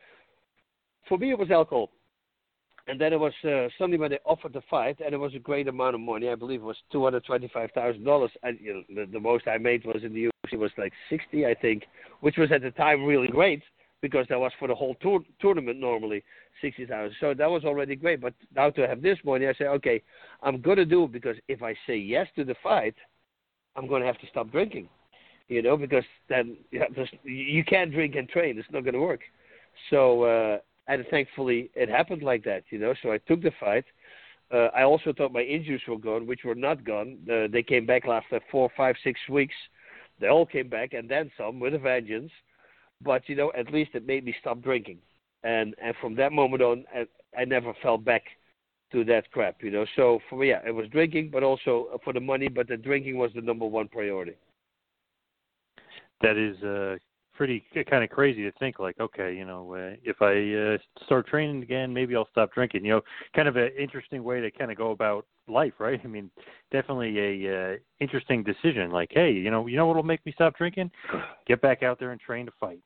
for me, it was alcohol. And then it was uh, suddenly when they offered the fight, and it was a great amount of money. I believe it was two hundred twenty-five thousand dollars. And you know, the, the most I made was in the U F C was like sixty, I think, which was at the time really great because that was for the whole tour- tournament normally, sixty thousand. So that was already great. But now to have this money, I say, okay, I'm going to do it because if I say yes to the fight, I'm going to have to stop drinking, you know, because then you, have to, you can't drink and train. It's not going to work. So, uh, and thankfully, it happened like that, you know. So I took the fight. Uh, I also thought my injuries were gone, which were not gone. Uh, they came back after four, five, six weeks. They all came back, and then some, with a vengeance. But, you know, at least it made me stop drinking. And and from that moment on, I, I never fell back to that crap, you know. So, for me, yeah, it was drinking, but also for the money. But the drinking was the number one priority. That is... Uh... pretty kind of crazy to think like, okay, you know, uh, if I uh, start training again, maybe I'll stop drinking, you know, kind of an interesting way to kind of go about life, right? I mean, definitely a uh, interesting decision like, hey, you know, you know what will make me stop drinking? Get back out there and train to fight.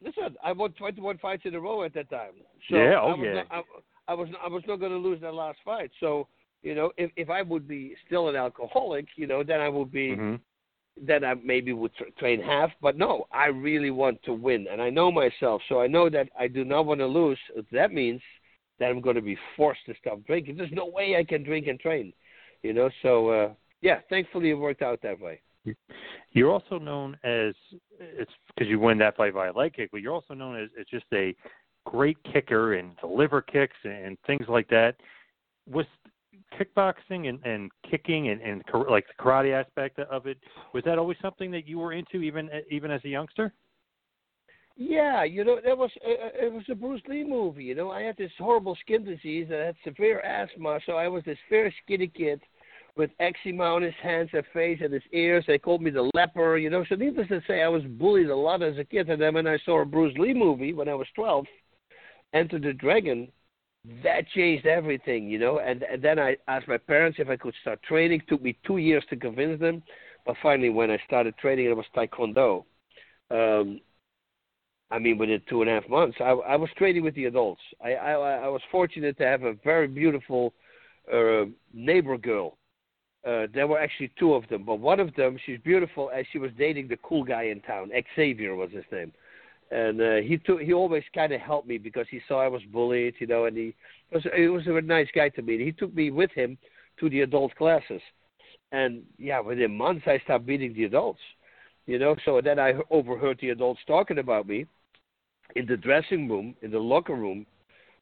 Listen, I won twenty-one fights in a row at that time. So yeah, oh I yeah. Not, I, I, was not, I was not going to lose that last fight. So, you know, if, if I would be still an alcoholic, you know, then I would be mm-hmm. – then I maybe would tra- train half. But no, I really want to win. And I know myself, so I know that I do not want to lose. That means that I'm going to be forced to stop drinking. There's no way I can drink and train, you know. So, uh, yeah, thankfully it worked out that way. You're also known as, it's because you win that fight by a leg kick, but you're also known as, as just a great kicker and deliver kicks and things like that. Was kickboxing and, and kicking and, and like the karate aspect of it, was that always something that you were into even even as a youngster? Yeah, you know, that was uh, it was a Bruce Lee movie, you know. I had this horrible skin disease and I had severe asthma, so I was this very skinny kid with eczema on his hands and face and his ears. They called me the leper, you know. So needless to say, I was bullied a lot as a kid. And then when I saw a Bruce Lee movie when I was twelve, Enter the Dragon, that changed everything, you know. And, and then I asked my parents if I could start training. It took me two years to convince them. But finally, when I started training, it was Taekwondo. Um, I mean, within two and a half months, I, I was training with the adults. I, I, I was fortunate to have a very beautiful uh, neighbor girl. Uh, there were actually two of them, but one of them, she's beautiful, and she was dating the cool guy in town. Xavier was his name. And uh, he took, he always kind of helped me because he saw I was bullied, you know, and he was, he was a nice guy to me. He took me with him to the adult classes. And, yeah, within months I stopped beating the adults, you know. So then I overheard the adults talking about me in the dressing room, in the locker room.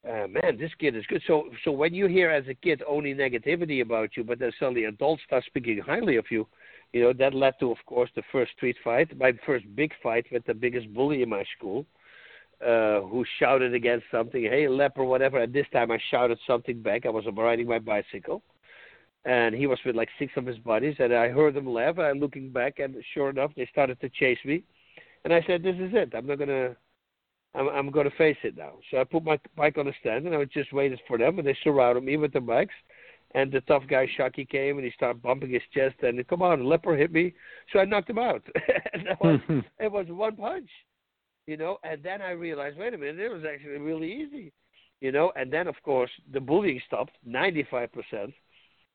Uh, man, this kid is good. So so when you hear as a kid only negativity about you, but then suddenly adults start speaking highly of you, you know, that led to, of course, the first street fight, my first big fight with the biggest bully in my school, uh, who shouted against something, hey, leper, whatever. And this time I shouted something back. I was riding my bicycle, and he was with like six of his buddies, and I heard them laugh, and I'm looking back, and sure enough, they started to chase me. And I said, this is it. I'm not going to... I'm, I'm going to face it now. So I put my bike on a stand, and I just waited for them, and they surrounded me with their bikes. And the tough guy, Shaki, came, and he started bumping his chest, and, come on, leper, hit me. So I knocked him out. And that was, it was one punch, you know. And then I realized, wait a minute, it was actually really easy, you know. And then, of course, the bullying stopped, ninety-five percent.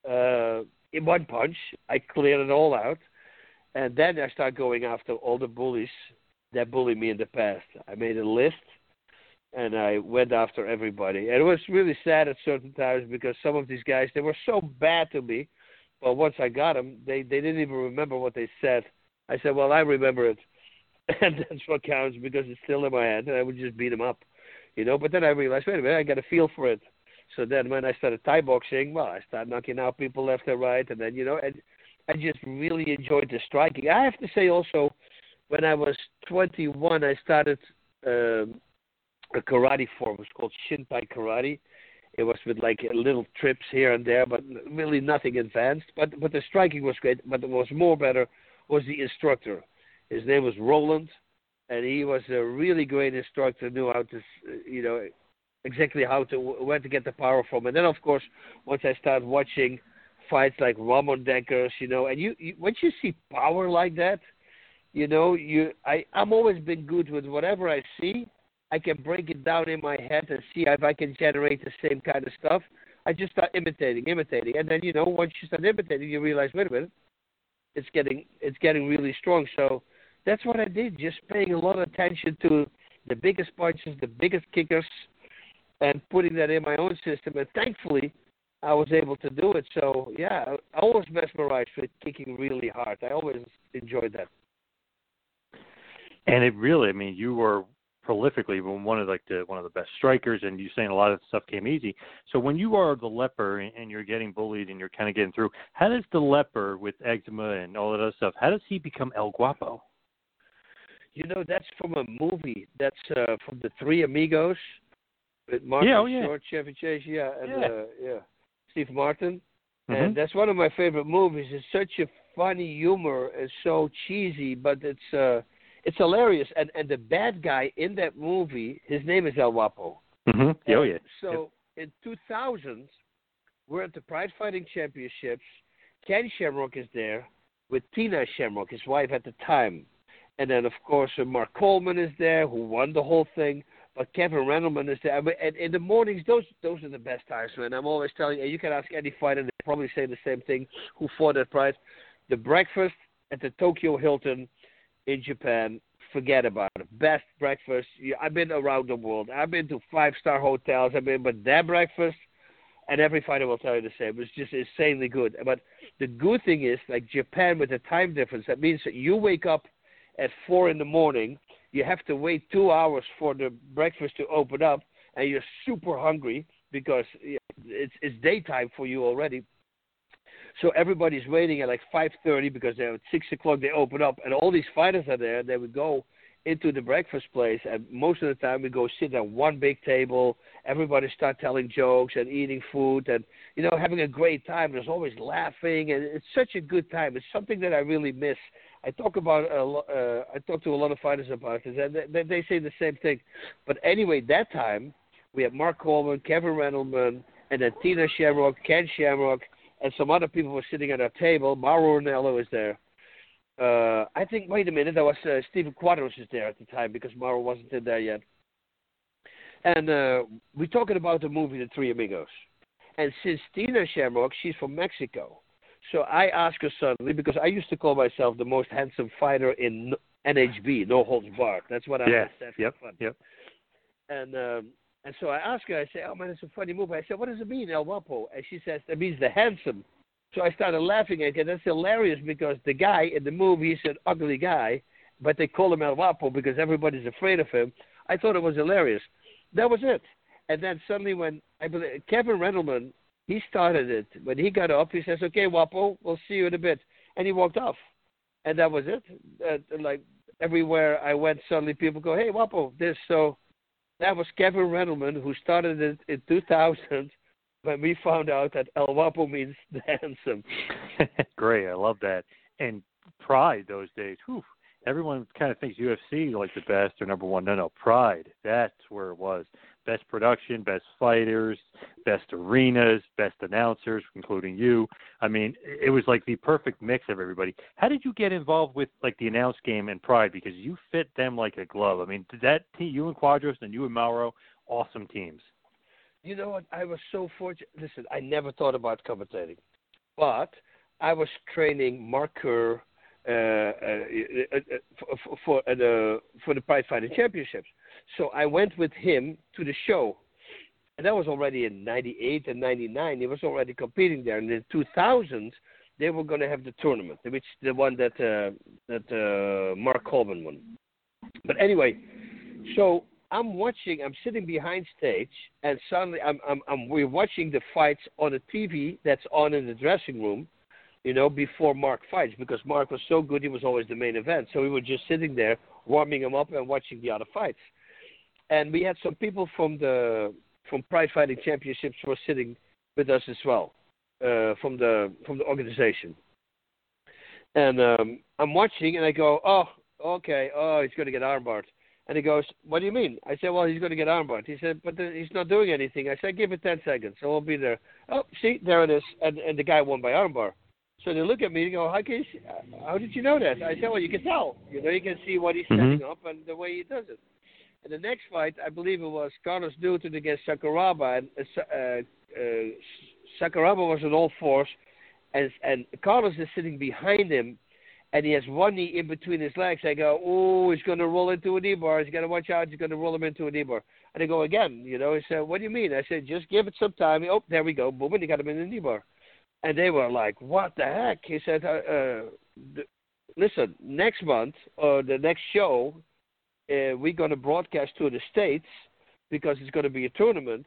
Uh, in one punch, I cleared it all out. And then I started going after all the bullies that bullied me in the past. I made a list, and I went after everybody. And it was really sad at certain times because some of these guys, they were so bad to me, but once I got them, they, they didn't even remember what they said. I said, well, I remember it, and that's what counts because it's still in my head, and I would just beat them up, you know. But then I realized, wait a minute, I got a feel for it. So then when I started Thai boxing, well, I started knocking out people left and right, and then, you know, and I just really enjoyed the striking. I have to say also, when I was twenty-one, I started um, a karate form. It was called Shinpai Karate. It was with like little trips here and there, but really nothing advanced. But but the striking was great. But what was more better was the instructor. His name was Roland, and he was a really great instructor. Knew how to, you know, exactly how to where to get the power from. And then of course, once I started watching fights like Ramon Dekkers, you know, and you, you once you see power like that. You know, you I, I'm always been good with whatever I see. I can break it down in my head and see if I can generate the same kind of stuff. I just start imitating, imitating. And then, you know, once you start imitating, you realize, wait a minute, it's getting it's getting really strong. So that's what I did, just paying a lot of attention to the biggest punches, the biggest kickers, and putting that in my own system. And thankfully, I was able to do it. So, yeah, I always mesmerized with kicking really hard. I always enjoyed that. And it really, I mean, you were prolifically one of like the one of the best strikers, and you're saying a lot of stuff came easy. So when you are the leper and you're getting bullied and you're kind of getting through, how does the leper with eczema and all that other stuff, how does he become El Guapo? You know, that's from a movie. That's uh, from the Three Amigos with Mark yeah, oh, yeah. Short, Chevy Chase, yeah, and yeah. Uh, yeah. Steve Martin. Mm-hmm. And that's one of my favorite movies. It's such a funny humor. It's so cheesy, but it's... Uh, It's hilarious, and, and the bad guy in that movie, his name is El Guapo. Mm-hmm. Oh, yeah. So yep. In two thousand, we're at the Pride Fighting Championships. Ken Shamrock is there with Tina Shamrock, his wife at the time. And then, of course, Mark Coleman is there, who won the whole thing. But Kevin Randleman is there. I mean, and in the mornings, those those are the best times, man. I'm always telling you, you can ask any fighter, they probably say the same thing, who fought that Pride. The breakfast at the Tokyo Hilton in Japan, forget about it. Best breakfast. I've been around the world. I've been to five-star hotels. I've been, but that breakfast, and every fighter will tell you the same. It's just insanely good. But the good thing is, like Japan with the time difference, that means that you wake up at four in the morning, you have to wait two hours for the breakfast to open up, and you're super hungry because it's, it's daytime for you already. So everybody's waiting at like five thirty because they're at six o'clock they open up, and all these fighters are there. They would go into the breakfast place, and most of the time we go sit at one big table. Everybody start telling jokes and eating food and, you know, having a great time. There's always laughing, and it's such a good time. It's something that I really miss. I talk about a lo- uh, I talk to a lot of fighters about this, and they, they say the same thing. But anyway, that time we had Mark Coleman, Kevin Randleman, and then Tina Shamrock, Ken Shamrock, and some other people were sitting at our table. Mauro Ranallo is there. Uh, I think, wait a minute, that was uh, Steven Quadros is there at the time because Mauro wasn't in there yet. And uh, we're talking about the movie The Three Amigos. And since Tina Shamrock, she's from Mexico. So I asked her suddenly, because I used to call myself the most handsome fighter in N H B, no holds barred. That's what I yeah. said. Yep. Yep. And um, and so I asked her, I said, oh man, it's a funny move. I said, what does it mean, El Guapo? And she says, that means the handsome. So I started laughing. I said, that's hilarious, because the guy in the movie, he's an ugly guy, but they call him El Guapo because everybody's afraid of him. I thought it was hilarious. That was it. And then suddenly when I believe Kevin Randleman, he started it. When he got up, he says, okay, Guapo, we'll see you in a bit. And he walked off. And that was it. Uh, like everywhere I went, suddenly people go, hey, Guapo, this. So that was Kevin Randleman, who started it in two thousand when we found out that El Guapo means the handsome. Great. I love that. And pride those days. Whew. Everyone kind of thinks U F C like the best or number one. No, no, Pride. That's where it was. Best production, best fighters, best arenas, best announcers, including you. I mean, it was like the perfect mix of everybody. How did you get involved with like the announce game and Pride? Because you fit them like a glove. I mean, did that team, you and Quadros and you and Mauro, awesome teams. You know what? I was so fortunate. Listen, I never thought about commentating, but I was training Mark Kerr, Uh, uh, uh, uh, for, for, uh, the, for the Pride Fighting Championships. So I went with him to the show. And that was already in ninety-eight and ninety-nine. He was already competing there. And in two thousand, they were going to have the tournament, which the one that uh, that uh, Mark Coleman won. But anyway, so I'm watching. I'm sitting behind stage, and suddenly I'm, I'm, I'm we're watching the fights on the T V that's on in the dressing room, you know, before Mark fights, because Mark was so good, he was always the main event. So we were just sitting there warming him up and watching the other fights. And we had some people from the from Pride Fighting Championships were sitting with us as well, uh, from the from the organization. And um, I'm watching, and I go, oh, okay, oh, he's going to get armbarred. And he goes, what do you mean? I said, well, he's going to get armbarred. He said, but the, he's not doing anything. I said, give it ten seconds, so we'll be there. Oh, see, there it is. And, and the guy won by armbar. So they look at me and go, how, can you, how did you know that? I said, well, you can tell. You know, you can see what he's setting mm-hmm. up and the way he does it. And the next fight, I believe it was Carlos Newton against Sakuraba. And uh, uh, Sakuraba was on all fours. And, and Carlos is sitting behind him. And he has one knee in between his legs. I go, oh, he's going to roll into a knee bar. He's got to watch out. He's going to roll him into a knee bar. And I go again. You know, he said, what do you mean? I said, just give it some time. Oh, there we go. Boom, and he got him in the knee bar. And they were like, what the heck? He said, uh, uh, th- listen, next month or the next show, uh, we're going to broadcast to the States because it's going to be a tournament,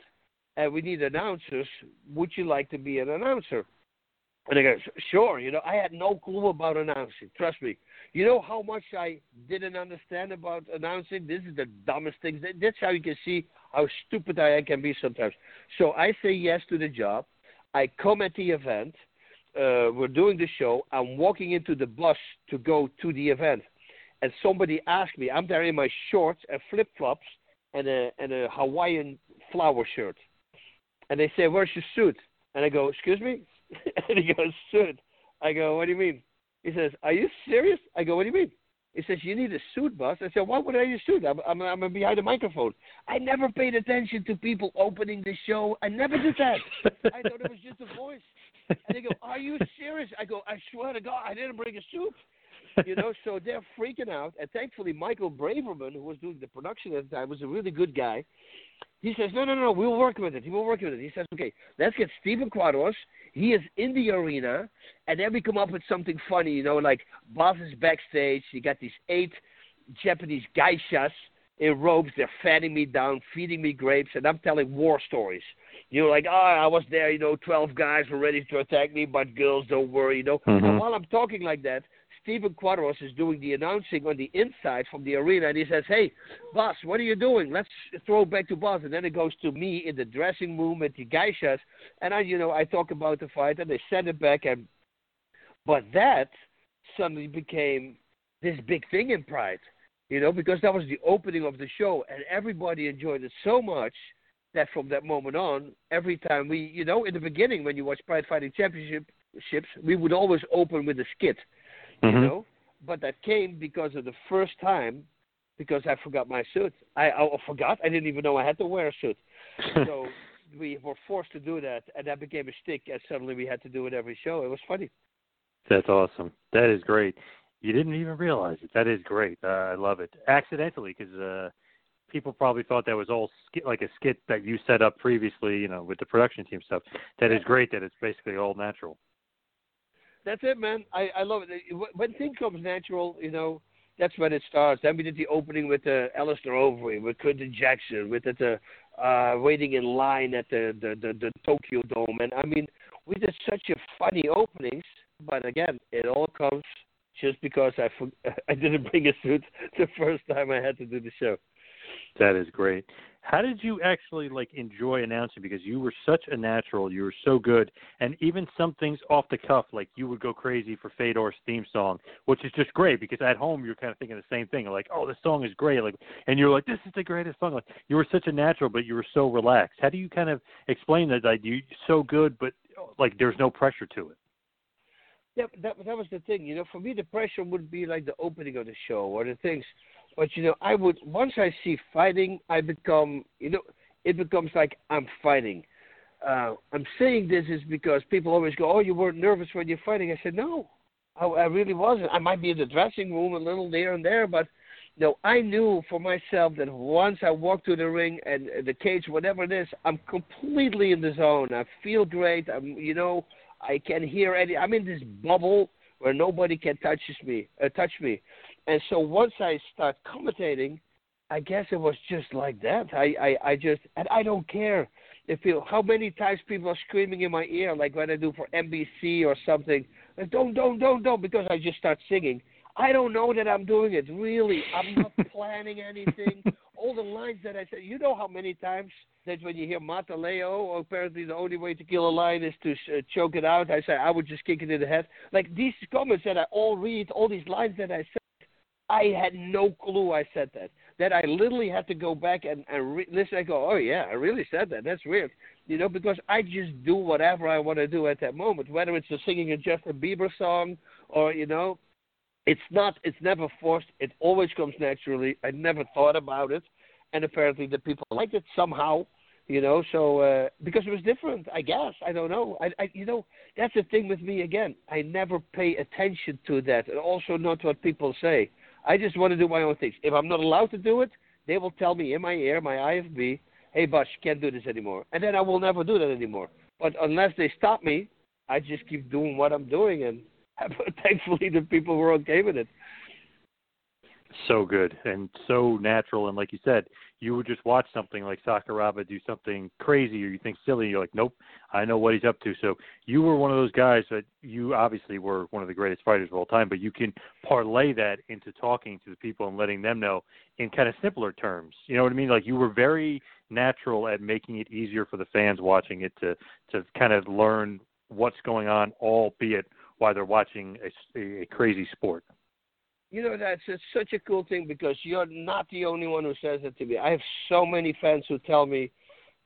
and we need announcers. Would you like to be an announcer? And I go, sure. You know, I had no clue about announcing. Trust me. You know how much I didn't understand about announcing? This is the dumbest thing. That's how you can see how stupid I can be sometimes. So I say yes to the job. I come at the event, uh, we're doing the show, I'm walking into the bus to go to the event, and somebody asked me, I'm there in my shorts and flip-flops and a, and a Hawaiian flower shirt, and they say, where's your suit? And I go, excuse me? And he goes, suit. I go, what do you mean? He says, are you serious? I go, what do you mean? He says, you need a suit, Bas. I said, why would I need a suit? I'm, I'm, I'm behind the microphone. I never paid attention to people opening the show. I never did that. I thought it was just a voice. And they go, are you serious? I go, I swear to God, I didn't bring a suit. You know, so they're freaking out. And thankfully, Michael Braverman, who was doing the production at the time, was a really good guy. He says, no, no, no, we'll work with it. He will work with it. He says, okay, let's get Steven Quadros. He is in the arena, and then we come up with something funny, you know, like Bas is backstage. You got these eight Japanese geishas in robes. They're fanning me down, feeding me grapes, and I'm telling war stories. You know, like, oh, I was there, you know, twelve guys were ready to attack me, but girls, don't worry, you know. Mm-hmm. And while I'm talking like that, Steven Quadros is doing the announcing on the inside from the arena, and he says, hey, Bas, what are you doing? Let's throw back to Bas. And then it goes to me in the dressing room at the geishas, and I, you know, I talk about the fight, and they send it back. And But that suddenly became this big thing in Pride, you know, because that was the opening of the show, and everybody enjoyed it so much that from that moment on, every time we, you know, in the beginning when you watch Pride Fighting Championships, we would always open with a skit. Mm-hmm. You know, but that came because of the first time, because I forgot my suit. I, I forgot. I didn't even know I had to wear a suit. So we were forced to do that, and that became a shtick, and suddenly we had to do it every show. It was funny. That's awesome. That is great. You didn't even realize it. That is great. Uh, I love it. Accidentally, because uh, people probably thought that was all skit, like a skit that you set up previously, you know, with the production team stuff. That is great that it's basically all natural. That's it, man. I, I love it. When things comes natural, you know, that's when it starts. Then we did the opening with uh, Alistair Overeem, with Quentin Jackson, with the uh, waiting in line at the, the, the, the Tokyo Dome. And, I mean, we did such a funny openings, but, again, it all comes just because I, I didn't bring a suit the first time I had to do the show. That is great. How did you actually, like, enjoy announcing? Because you were such a natural. You were so good. And even some things off the cuff, like you would go crazy for Fedor's theme song, which is just great because at home you're kind of thinking the same thing. Like, oh, this song is great. Like, and you're like, this is the greatest song. Like, you were such a natural, but you were so relaxed. How do you kind of explain that? Like, you're so good, but, like, there's no pressure to it. Yeah, that, that was the thing. You know, for me, the pressure would be like the opening of the show or the things. But, you know, I would, once I see fighting, I become, you know, it becomes like I'm fighting. Uh, I'm saying this is because people always go, oh, you weren't nervous when you're fighting. I said, no, I, I really wasn't. I might be in the dressing room a little there and there, but, you know, I knew for myself that once I walk to the ring and the cage, whatever it is, I'm completely in the zone. I feel great. I'm, you know, I can hear any, I'm in this bubble where nobody can touch me, uh, touch me. And so once I start commentating, I guess it was just like that. I, I, I just, and I don't care if you, how many times people are screaming in my ear, like when I do for N B C or something, like, don't, don't, don't, don't, because I just start singing. I don't know that I'm doing it, really. I'm not planning anything. All the lines that I said, you know how many times that when you hear Mataleo, apparently the only way to kill a lion is to uh, choke it out. I say, I would just kick it in the head. Like these comments that I all read, all these lines that I said, I had no clue I said that. That I literally had to go back and, and re- listen and go, oh, yeah, I really said that. That's weird. You know, because I just do whatever I want to do at that moment, whether it's just singing a Justin Bieber song or, you know, it's not, it's never forced. It always comes naturally. I never thought about it. And apparently the people liked it somehow, you know, so uh, because it was different, I guess. I don't know. I, I, you know, that's the thing with me again. I never pay attention to that and also not what people say. I just want to do my own things. If I'm not allowed to do it, they will tell me in my ear, my I F B, hey, Bas, you can't do this anymore. And then I will never do that anymore. But unless they stop me, I just keep doing what I'm doing. And thankfully, the people were okay with it. So good and so natural. And like you said, you would just watch something like Sakuraba do something crazy or you think silly. You're like, nope, I know what he's up to. So you were one of those guys that you obviously were one of the greatest fighters of all time, but you can parlay that into talking to the people and letting them know in kind of simpler terms. You know what I mean? Like you were very natural at making it easier for the fans watching it to, to kind of learn what's going on, albeit while they're watching a, a crazy sport. You know, that's a, such a cool thing because you're not the only one who says it to me. I have so many fans who tell me,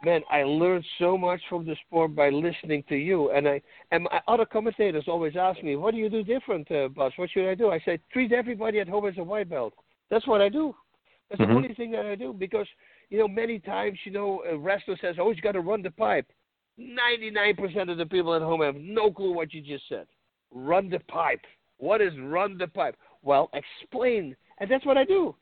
man, I learned so much from the sport by listening to you. And I and my other commentators always ask me, what do you do different, uh, Bas? What should I do? I say, treat everybody at home as a white belt. That's what I do. That's mm-hmm. the only thing that I do because, you know, many times, you know, a wrestler says, oh, he's got to run the pipe. ninety-nine percent of the people at home have no clue what you just said. Run the pipe. What is run the pipe? Well, explain. And that's what I do.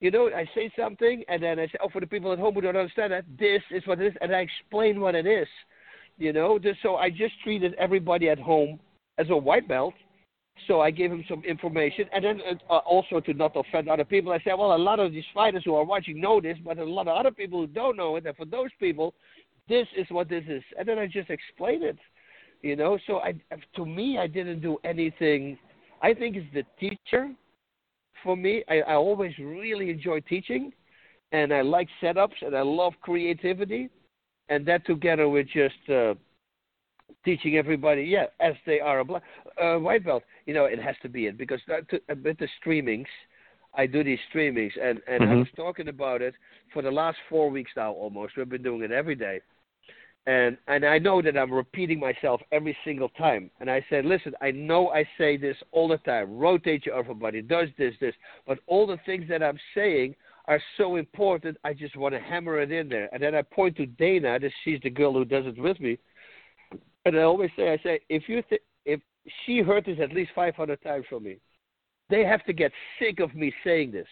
You know, I say something, and then I say, oh, for the people at home who don't understand that, this is what it is, and I explain what it is. You know, just so I just treated everybody at home as a white belt, so I gave him some information. And then uh, also to not offend other people, I said, well, a lot of these fighters who are watching know this, but a lot of other people who don't know it, and for those people, this is what this is. And then I just explain it. You know, so I, to me, I didn't do anything. I think it's the teacher for me. I, I always really enjoy teaching, and I like setups, and I love creativity, and that together with just uh, teaching everybody, yeah, as they are a black, uh, white belt. You know, it has to be it because that to, with the streamings, I do these streamings, and, and mm-hmm. I was talking about it for the last four weeks now almost. We've been doing it every day. And and I know that I'm repeating myself every single time. And I said, listen, I know I say this all the time. Rotate your upper body, does this, this. But all the things that I'm saying are so important, I just want to hammer it in there. And then I point to Dana, this she's the girl who does it with me, and I always say, I say, if you th- if she heard this at least five hundred times from me, they have to get sick of me saying this,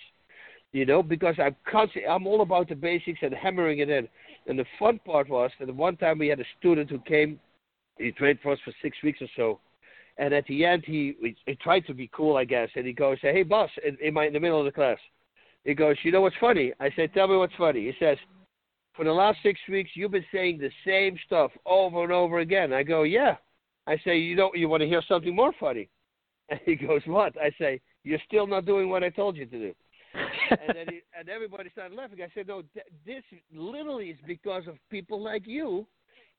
you know, because I'm constantly, I'm all about the basics and hammering it in. And the fun part was that one time we had a student who came, he trained for us for six weeks or so, and at the end he, he, he tried to be cool, I guess, and he goes, "Hey, boss," in, in, my, in the middle of the class. He goes, "You know what's funny?" I said, "Tell me what's funny." He says, "For the last six weeks, you've been saying the same stuff over and over again." I go, "Yeah." I say, "You know, you want to hear something more funny?" And he goes, "What?" I say, "You're still not doing what I told you to do." and, then he, and everybody started laughing. I said, "No, th- this literally is because of people like you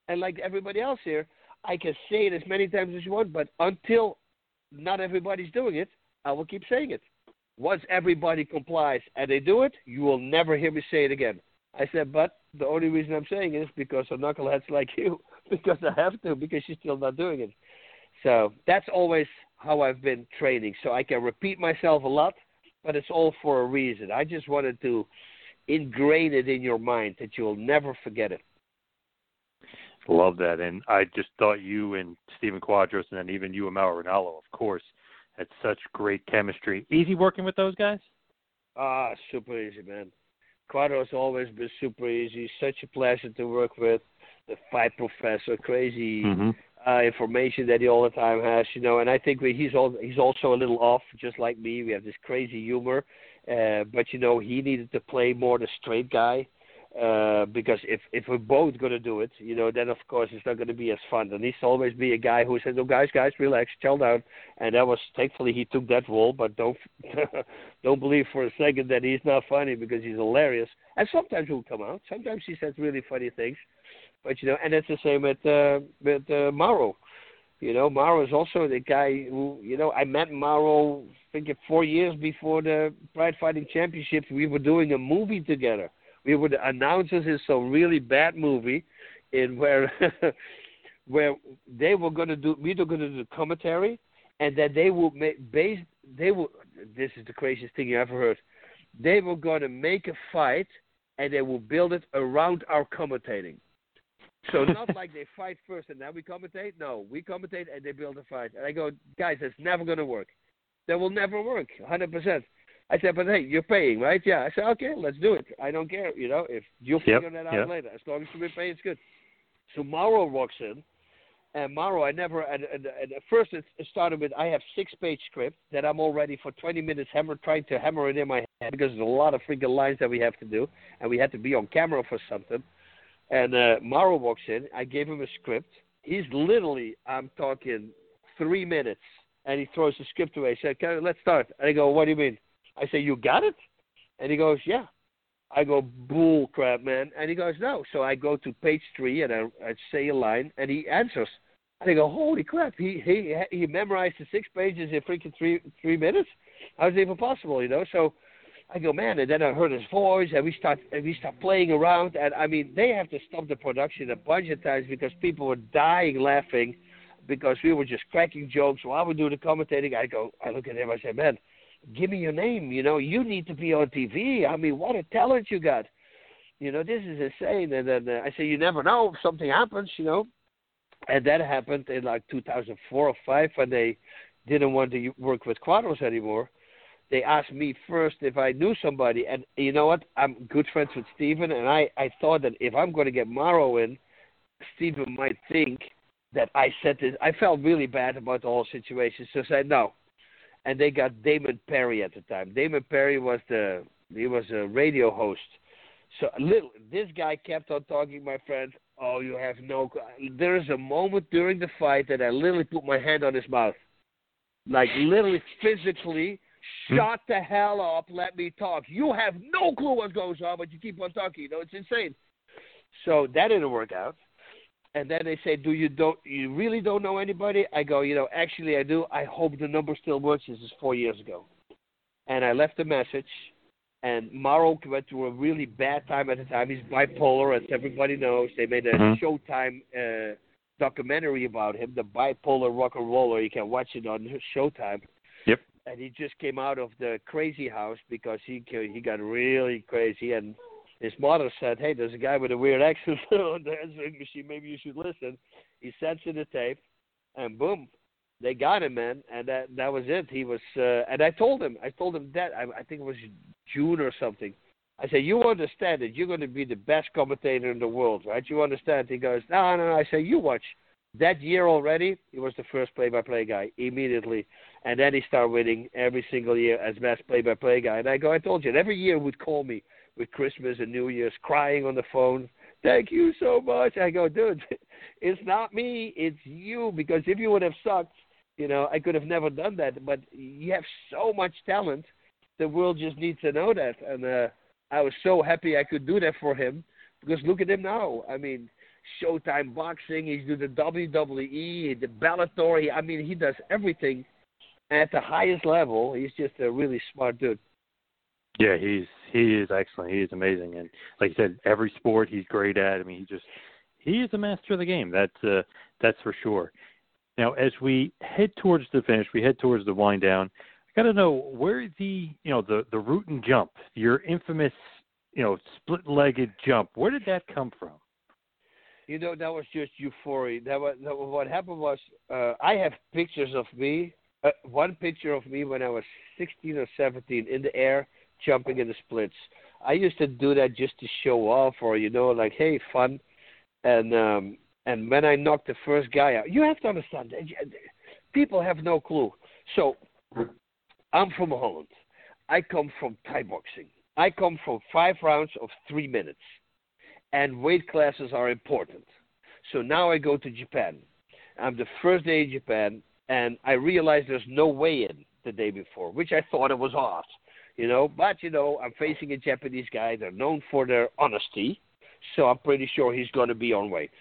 and like everybody else here. I can say it as many times as you want, but until not everybody's doing it, I will keep saying it. Once everybody complies and they do it, you will never hear me say it again." I said, "But the only reason I'm saying it is because of knuckleheads like you, because I have to, because she's still not doing it." So that's always how I've been training. So I can repeat myself a lot, but it's all for a reason. I just wanted to ingrain it in your mind that you'll never forget it. Love that. And I just thought you and Steven Quadros, and then even you and Mauro Ranallo, of course, had such great chemistry. Easy working with those guys? Ah, super easy, man. Quadro's always been super easy. Such a pleasure to work with. The fight professor, crazy mm-hmm. uh, information that he all the time has, you know. And I think we, he's all, he's also a little off, just like me. We have this crazy humor. Uh, but, you know, he needed to play more the straight guy. Uh, because if, if we're both going to do it, you know, then of course it's not going to be as fun. There needs to always be a guy who says, "No, guys, guys, relax, chill down." And that was, thankfully, he took that role. But don't don't believe for a second that he's not funny, because he's hilarious. And sometimes he'll come out. Sometimes he says really funny things. But you know, and it's the same with uh, with uh, Mauro. You know, Mauro is also the guy who, you know, I met Mauro, I think, four years before the Pride Fighting Championships. We were doing a movie together. We were the announcers in some really bad movie, in where where they were going to do we were going to do commentary, and that they would make base they would this is the craziest thing you ever heard. They were going to make a fight, and they would build it around our commentating. So not like they fight first and then we commentate. No, we commentate and they build a fight. And I go, "Guys, that's never going to work. That will never work, one hundred percent." I said, "But hey, you're paying, right?" "Yeah." I said, "Okay, let's do it. I don't care, you know, if you'll figure yep, that out yep. later. As long as we pay, it's good." So Mauro walks in, and Mauro, I never, and, and, and at first it started with, I have six-page script that I'm already for twenty minutes hammer, trying to hammer it in my head, because there's a lot of freaking lines that we have to do, and we had to be on camera for something. And uh, Mauro walks in, I gave him a script. He's literally, I'm talking three minutes, and he throws the script away. He said, "Okay, let's start." And I go, "What do you mean?" I say, "You got it?" And he goes, "Yeah." I go, "Bull crap, man." And he goes, "No." So I go to page three, and I, I say a line, and he answers. And I go, "Holy crap, he he he memorized the six pages in freaking three three minutes? How is it even possible, you know?" So I go, "Man," and then I heard his voice, and we start, and we start playing around. And, I mean, they have to stop the production a bunch of times because people were dying laughing because we were just cracking jokes while we do the commentating. I go, I look at him, I say, "Man, give me your name, you know, you need to be on T V. I mean, what a talent you got. You know, this is insane." And then uh, I say, "You never know if something happens, you know." And that happened in like two thousand four or five, when they didn't want to work with Quadros anymore. They asked me first if I knew somebody. And you know what? I'm good friends with Steven, and I, I thought that if I'm going to get Mauro in, Steven might think that I said this. I felt really bad about the whole situation, so I said no. And they got Damon Perry at the time. Damon Perry was the he was a radio host. So little, this guy kept on talking, my friend. Oh, you have no. There is a moment during the fight that I literally put my hand on his mouth, like literally physically. Shut the hell up! Let me talk. You have no clue what goes on, but you keep on talking. You know, it's insane. So that didn't work out. And then they say, do you don't you really don't know anybody? I go, you know, actually I do. I hope the number still works. This is four years ago. And I left a message. And Mauro went through a really bad time at the time. He's bipolar, as everybody knows. They made a mm-hmm. Showtime uh, documentary about him, the bipolar rock and roller. You can watch it on Showtime. Yep. and he just came out of the crazy house because he he got really crazy, and his mother said, "Hey, there's a guy with a weird accent on the answering machine. Maybe you should listen." He sent in the tape, and boom, they got him, man. And that that was it. He was, uh, and I told him, I told him that I, I think it was June or something. I said, "You understand that you're going to be the best commentator in the world, right? You understand?" He goes, "No, no, no." I said, "You watch." That year already, he was the first play-by-play guy immediately. And then he started winning every single year as best play-by-play guy. And I go, I told you, and every year would call me with Christmas and New Year's crying on the phone, "Thank you so much." I go, "Dude, it's not me, it's you. Because if you would have sucked, you know, I could have never done that. But you have so much talent. The world just needs to know that." And uh, I was so happy I could do that for him. Because look at him now. I mean, Showtime Boxing, he's doing the W W E, the Bellator. He, I mean, he does everything at the highest level. He's just a really smart dude. Yeah, he's he is excellent. He is amazing, and like you said, every sport he's great at. I mean, he just he is a master of the game. That's uh, that's for sure. Now, as we head towards the finish, we head towards the wind down. I got to know where the you know the the root and jump, your infamous you know split legged jump. Where did that come from? You know, that was just euphoria. That was, that was what happened was uh, I have pictures of me, uh, one picture of me when I was sixteen or seventeen in the air jumping in the splits. I used to do that just to show off or, you know, like, hey, fun. And um, and when I knocked the first guy out, you have to understand, people have no clue. So I'm from Holland. I come from Thai boxing. I come from five rounds of three minutes. And weight classes are important. So now I go to Japan. I'm the first day in Japan, and I realize there's no weigh-in the day before, which I thought it was odd, you know. But, you know, I'm facing a Japanese guy. They're known for their honesty, so I'm pretty sure he's going to be on weight.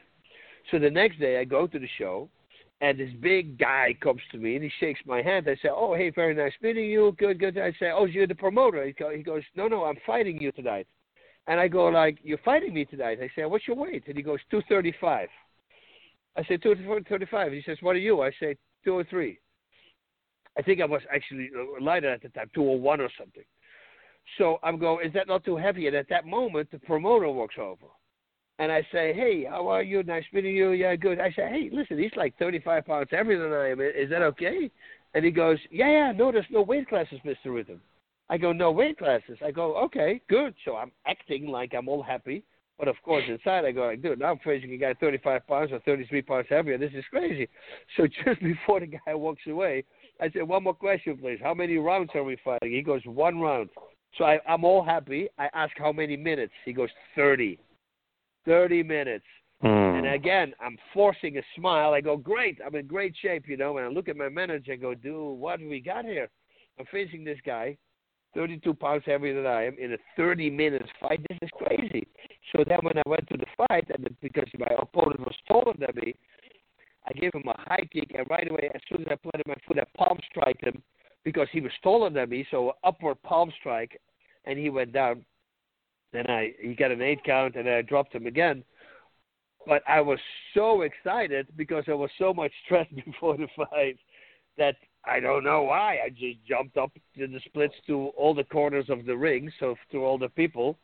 So the next day I go to the show, and this big guy comes to me, and he shakes my hand. I say, "Oh, hey, very nice meeting you. Good, good." I say, "Oh, you're the promoter." He goes, "No, no, I'm fighting you tonight." And I go like, "You're fighting me tonight." I say, "What's your weight?" And he goes, two thirty-five. I say, two thirty-five. He says, "What are you?" I say, two oh three. I think I was actually lighter at the time, two oh one or something. So I'm going, "Is that not too heavy?" And at that moment, the promoter walks over. And I say, "Hey, how are you? Nice meeting you." "Yeah, good." I say, "Hey, listen, he's like thirty-five pounds heavier than I am. Is that okay?" And he goes, yeah, yeah, "No, there's no weight classes, Mister Rutten." I go, "No weight classes." I go, "Okay, good." So I'm acting like I'm all happy. But, of course, inside I go, like, "Dude, now I'm facing a guy thirty-five pounds or thirty-three pounds heavier. This is crazy." So just before the guy walks away, I said, "One more question, please. How many rounds are we fighting?" He goes, "One round." So I, I'm all happy. I ask, "How many minutes?" He goes, thirty. thirty minutes. Mm. And, again, I'm forcing a smile. I go, "Great. I'm in great shape, you know." And I look at my manager and go, "Dude, what do we got here? I'm facing this guy thirty-two pounds heavier than I am in a thirty-minute fight. This is crazy." So then when I went to the fight, and because my opponent was taller than me, I gave him a high kick, and right away, as soon as I planted my foot, I palm strike him because he was taller than me, so upward palm strike, and he went down. Then I he got an eight count, and I dropped him again. But I was so excited because I was so much stressed before the fight that I don't know why. I just jumped up to the splits to all the corners of the ring, so to all the people,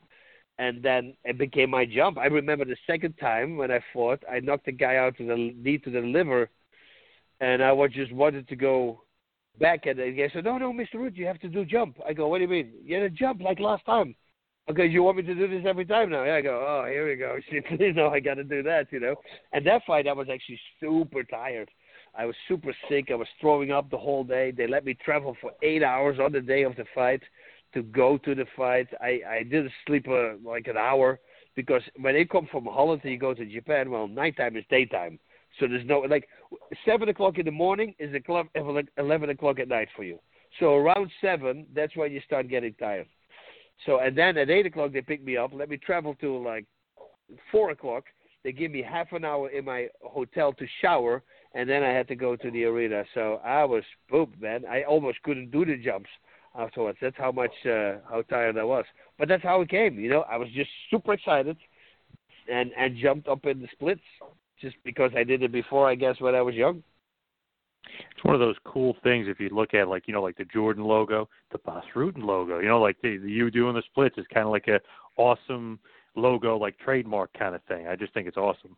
and then it became my jump. I remember the second time when I fought, I knocked the guy out to the knee to the liver, and I was just wanted to go back, and the guy said, "No, no, Mister Root, you have to do jump." I go, "What do you mean?" "You had a jump like last time." "Okay, you want me to do this every time now?" Yeah, I go, "Oh, here we go. You know, I got to do that, you know." And that fight, I was actually super tired. I was super sick. I was throwing up the whole day. They let me travel for eight hours on the day of the fight to go to the fight. I, I didn't sleep uh, like an hour because when they come from Holland and you go to Japan, well, nighttime is daytime. So there's no, like, seven o'clock in the morning is the club eleven o'clock at night for you. So around seven, that's when you start getting tired. So, and then at eight o'clock, they pick me up, let me travel to, like, four o'clock. They give me half an hour in my hotel to shower, and then I had to go to the arena. So I was pooped, man. I almost couldn't do the jumps afterwards. That's how much, uh, how tired I was. But that's how it came, you know. I was just super excited and, and jumped up in the splits just because I did it before, I guess, when I was young. it's one of those cool things if you look at, like, you know, like the Jordan logo, the Bas Rutten logo, you know, like the, the you doing the splits is kind of like a awesome logo, like trademark kind of thing. I just think it's awesome.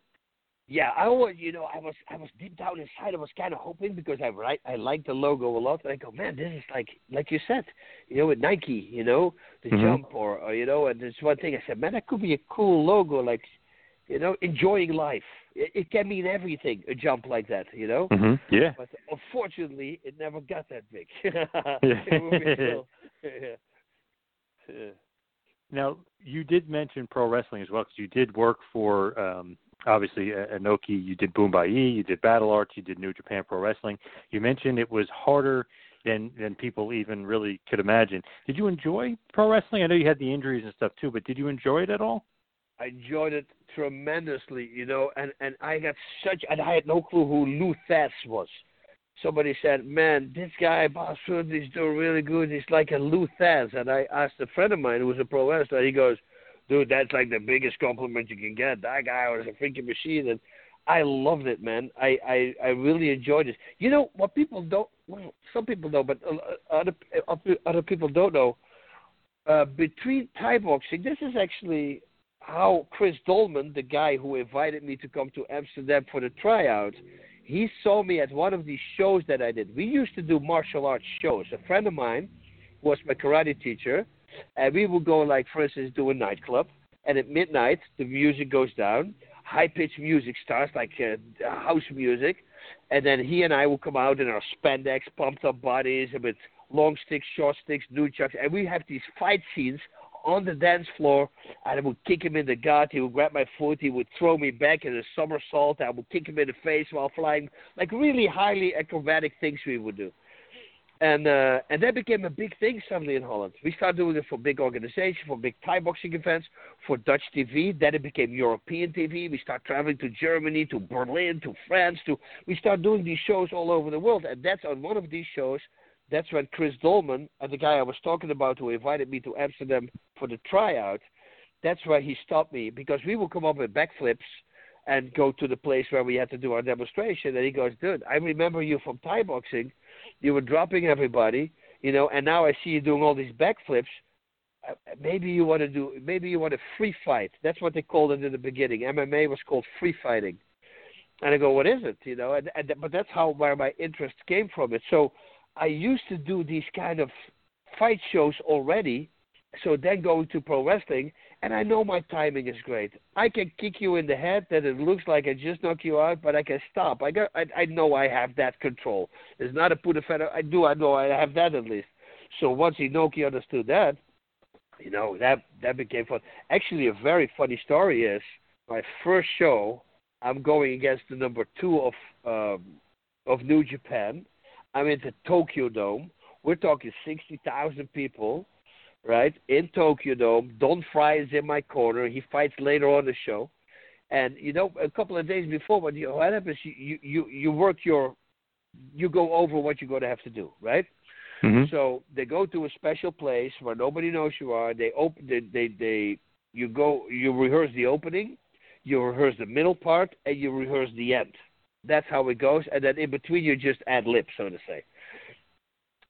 Yeah, I was, you know, I was, I was deep down inside. I was kind of hoping because I right, I liked the logo a lot. And I go, man, this is like, like you said, you know, with Nike, you know, the mm-hmm. jump or, or, you know, and there's one thing I said, man, that could be a cool logo, like, you know, enjoying life. It, it can mean everything, a jump like that, you know. Mm-hmm. Yeah. But unfortunately, it never got that big. Yeah. Now, you did mention pro wrestling as well, because you did work for. Um, Obviously, Inoki, you did Boombai, you did Battle Arts, you did New Japan Pro Wrestling. You mentioned it was harder than than people even really could imagine. Did you enjoy pro wrestling? I know you had the injuries and stuff too, but did you enjoy it at all? I enjoyed it tremendously, you know, and, and I got such, and I had no clue who Lou Thesz was. Somebody said, man, this guy, Bas Rutten, he's doing really good. He's like a Lou Thesz. And I asked a friend of mine who was a pro wrestler, he goes, dude, that's like the biggest compliment you can get. That guy was a freaking machine, and I loved it, man. I, I, I really enjoyed it. You know, what people don't, well, some people know, but other other people don't know, uh, between Thai boxing, this is actually how Chris Dolman, the guy who invited me to come to Amsterdam for the tryout, he saw me at one of these shows that I did. We used to do martial arts shows. A friend of mine was my karate teacher, and we would go, like, for instance, do a nightclub. And at midnight, the music goes down. High-pitched music starts, like uh, house music. And then he and I would come out in our spandex, pumped-up bodies, and with long sticks, short sticks, nunchucks. And we have these fight scenes on the dance floor. And I would kick him in the gut. He would grab my foot. He would throw me back in a somersault. I would kick him in the face while flying. Like, really highly acrobatic things we would do. And uh, and that became a big thing suddenly in Holland. We started doing it for big organizations, for big Thai boxing events, for Dutch T V. Then it became European T V. We started traveling to Germany, to Berlin, to France. To We started doing these shows all over the world. And that's on one of these shows, that's when Chris Dolman, and the guy I was talking about who invited me to Amsterdam for the tryout, that's where he stopped me. Because we would come up with backflips and go to the place where we had to do our demonstration. And he goes, dude, I remember you from Thai boxing. You were dropping everybody, you know, and now I see you doing all these backflips. Uh, maybe you want to do, maybe you want to free fight. That's what they called it in the beginning. M M A was called free fighting. And I go, what is it? You know, and, and but that's how where my interest came from. It. So I used to do these kind of fight shows already. So then going to pro wrestling, and I know my timing is great. I can kick you in the head that it looks like I just knock you out, but I can stop. I got, I, I know I have that control. It's not a put a feather. I do. I know I have that at least. So once Inoki understood that, you know, that that became fun. Actually, a very funny story is my first show. I'm going against the number two of um, of New Japan. I'm in the Tokyo Dome. We're talking sixty thousand people. Right, in Tokyo Dome. Don Fry is in my corner. He fights later on the show. And, you know, a couple of days before, what you, what happens, you, you, you work your, you go over what you're going to have to do, right? Mm-hmm. So they go to a special place where nobody knows you are. They open, they, they, they, you go, you rehearse the opening, you rehearse the middle part, and you rehearse the end. That's how it goes. And then in between, you just ad lib, so to say.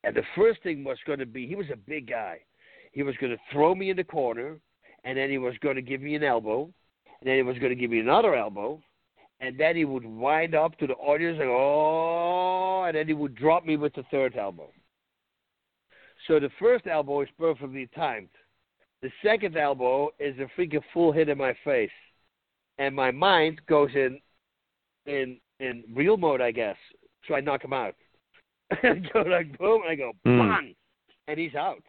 And the first thing was going to be, he was a big guy. He was going to throw me in the corner, and then he was going to give me an elbow, and then he was going to give me another elbow, and then he would wind up to the audience and, oh, and then he would drop me with the third elbow. So the first elbow is perfectly timed. The second elbow is a freaking full hit in my face, and my mind goes in in in real mode, I guess. So I knock him out. I go like, boom, and I go, mm. bang, and he's out.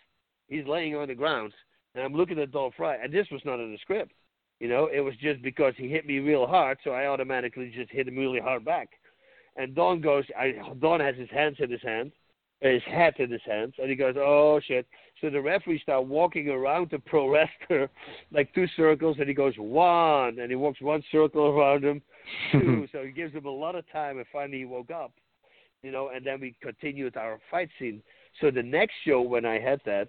He's laying on the ground, and I'm looking at Don Fry, and this was not in the script. You know, it was just because he hit me real hard, so I automatically just hit him really hard back. And Don goes, I, Don has his hands in his hand, his hat in his hands, and he goes, oh, shit. So the referee starts walking around the pro wrestler, like two circles, and he goes, one, and he walks one circle around him, two, so he gives him a lot of time, and finally he woke up, you know, and then we continued our fight scene. So the next show when I had that,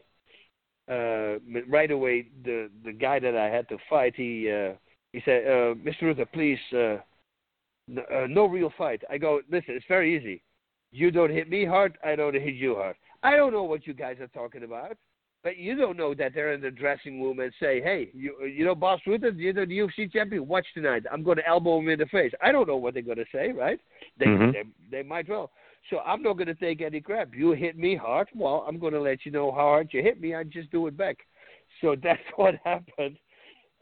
Uh, right away, the, the guy that I had to fight, he uh, he said, uh, Mister Rutter, please, uh, n- uh, no real fight. I go, listen, it's very easy. You don't hit me hard, I don't hit you hard. I don't know what you guys are talking about, but you don't know that they're in the dressing room and say, hey, you, you know, Bas Rutten, you know, the U F C champion, watch tonight. I'm going to elbow him in the face. I don't know what they're going to say, right? They, mm-hmm. they, they might well. So I'm not going to take any crap. You hit me hard, well, I'm going to let you know how hard you hit me. I just do it back. So that's what happened.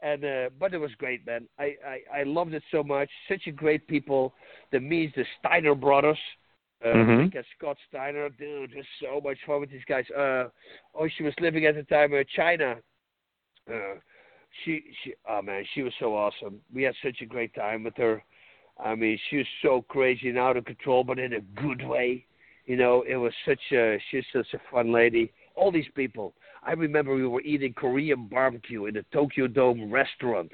And, uh, but it was great, man. I, I, I loved it so much. Such a great people. The Mees, the Steiner brothers. Uh, mm-hmm. I think it's Scott Steiner. Dude, there's so much fun with these guys. Uh, oh, she was living at the time in uh, China. Uh, she, she, oh, man, she was so awesome. We had such a great time with her. I mean, she was so crazy and out of control, but in a good way. You know, it was such a, she was such a fun lady. All these people. I remember we were eating Korean barbecue in the Tokyo Dome restaurant.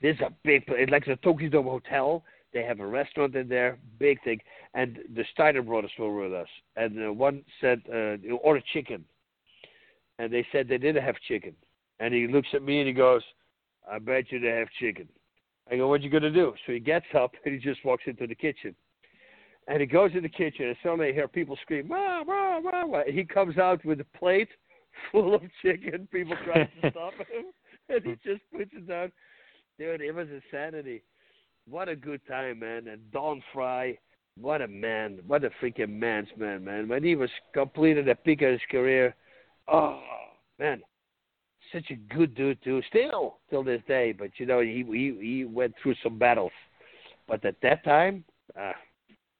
This is a big place. It's like the Tokyo Dome Hotel. They have a restaurant in there, big thing. And the Steiner brothers were with us. And uh, one said, uh, you order chicken. And they said they didn't have chicken. And he looks at me and he goes, I bet you they have chicken. I go, what are you going to do? So he gets up and he just walks into the kitchen. And he goes in the kitchen and suddenly I hear people scream, wah, wah, wah, wah. He comes out with a plate full of chicken. People trying to stop him. And he just puts it down. Dude, it was insanity. What a good time, man. And Don Fry, what a man. What a freaking man's man, man. When he was completed the peak of his career, oh, man, such a good dude, too. Still, till this day. But, you know, he he, he went through some battles. But at that time, uh,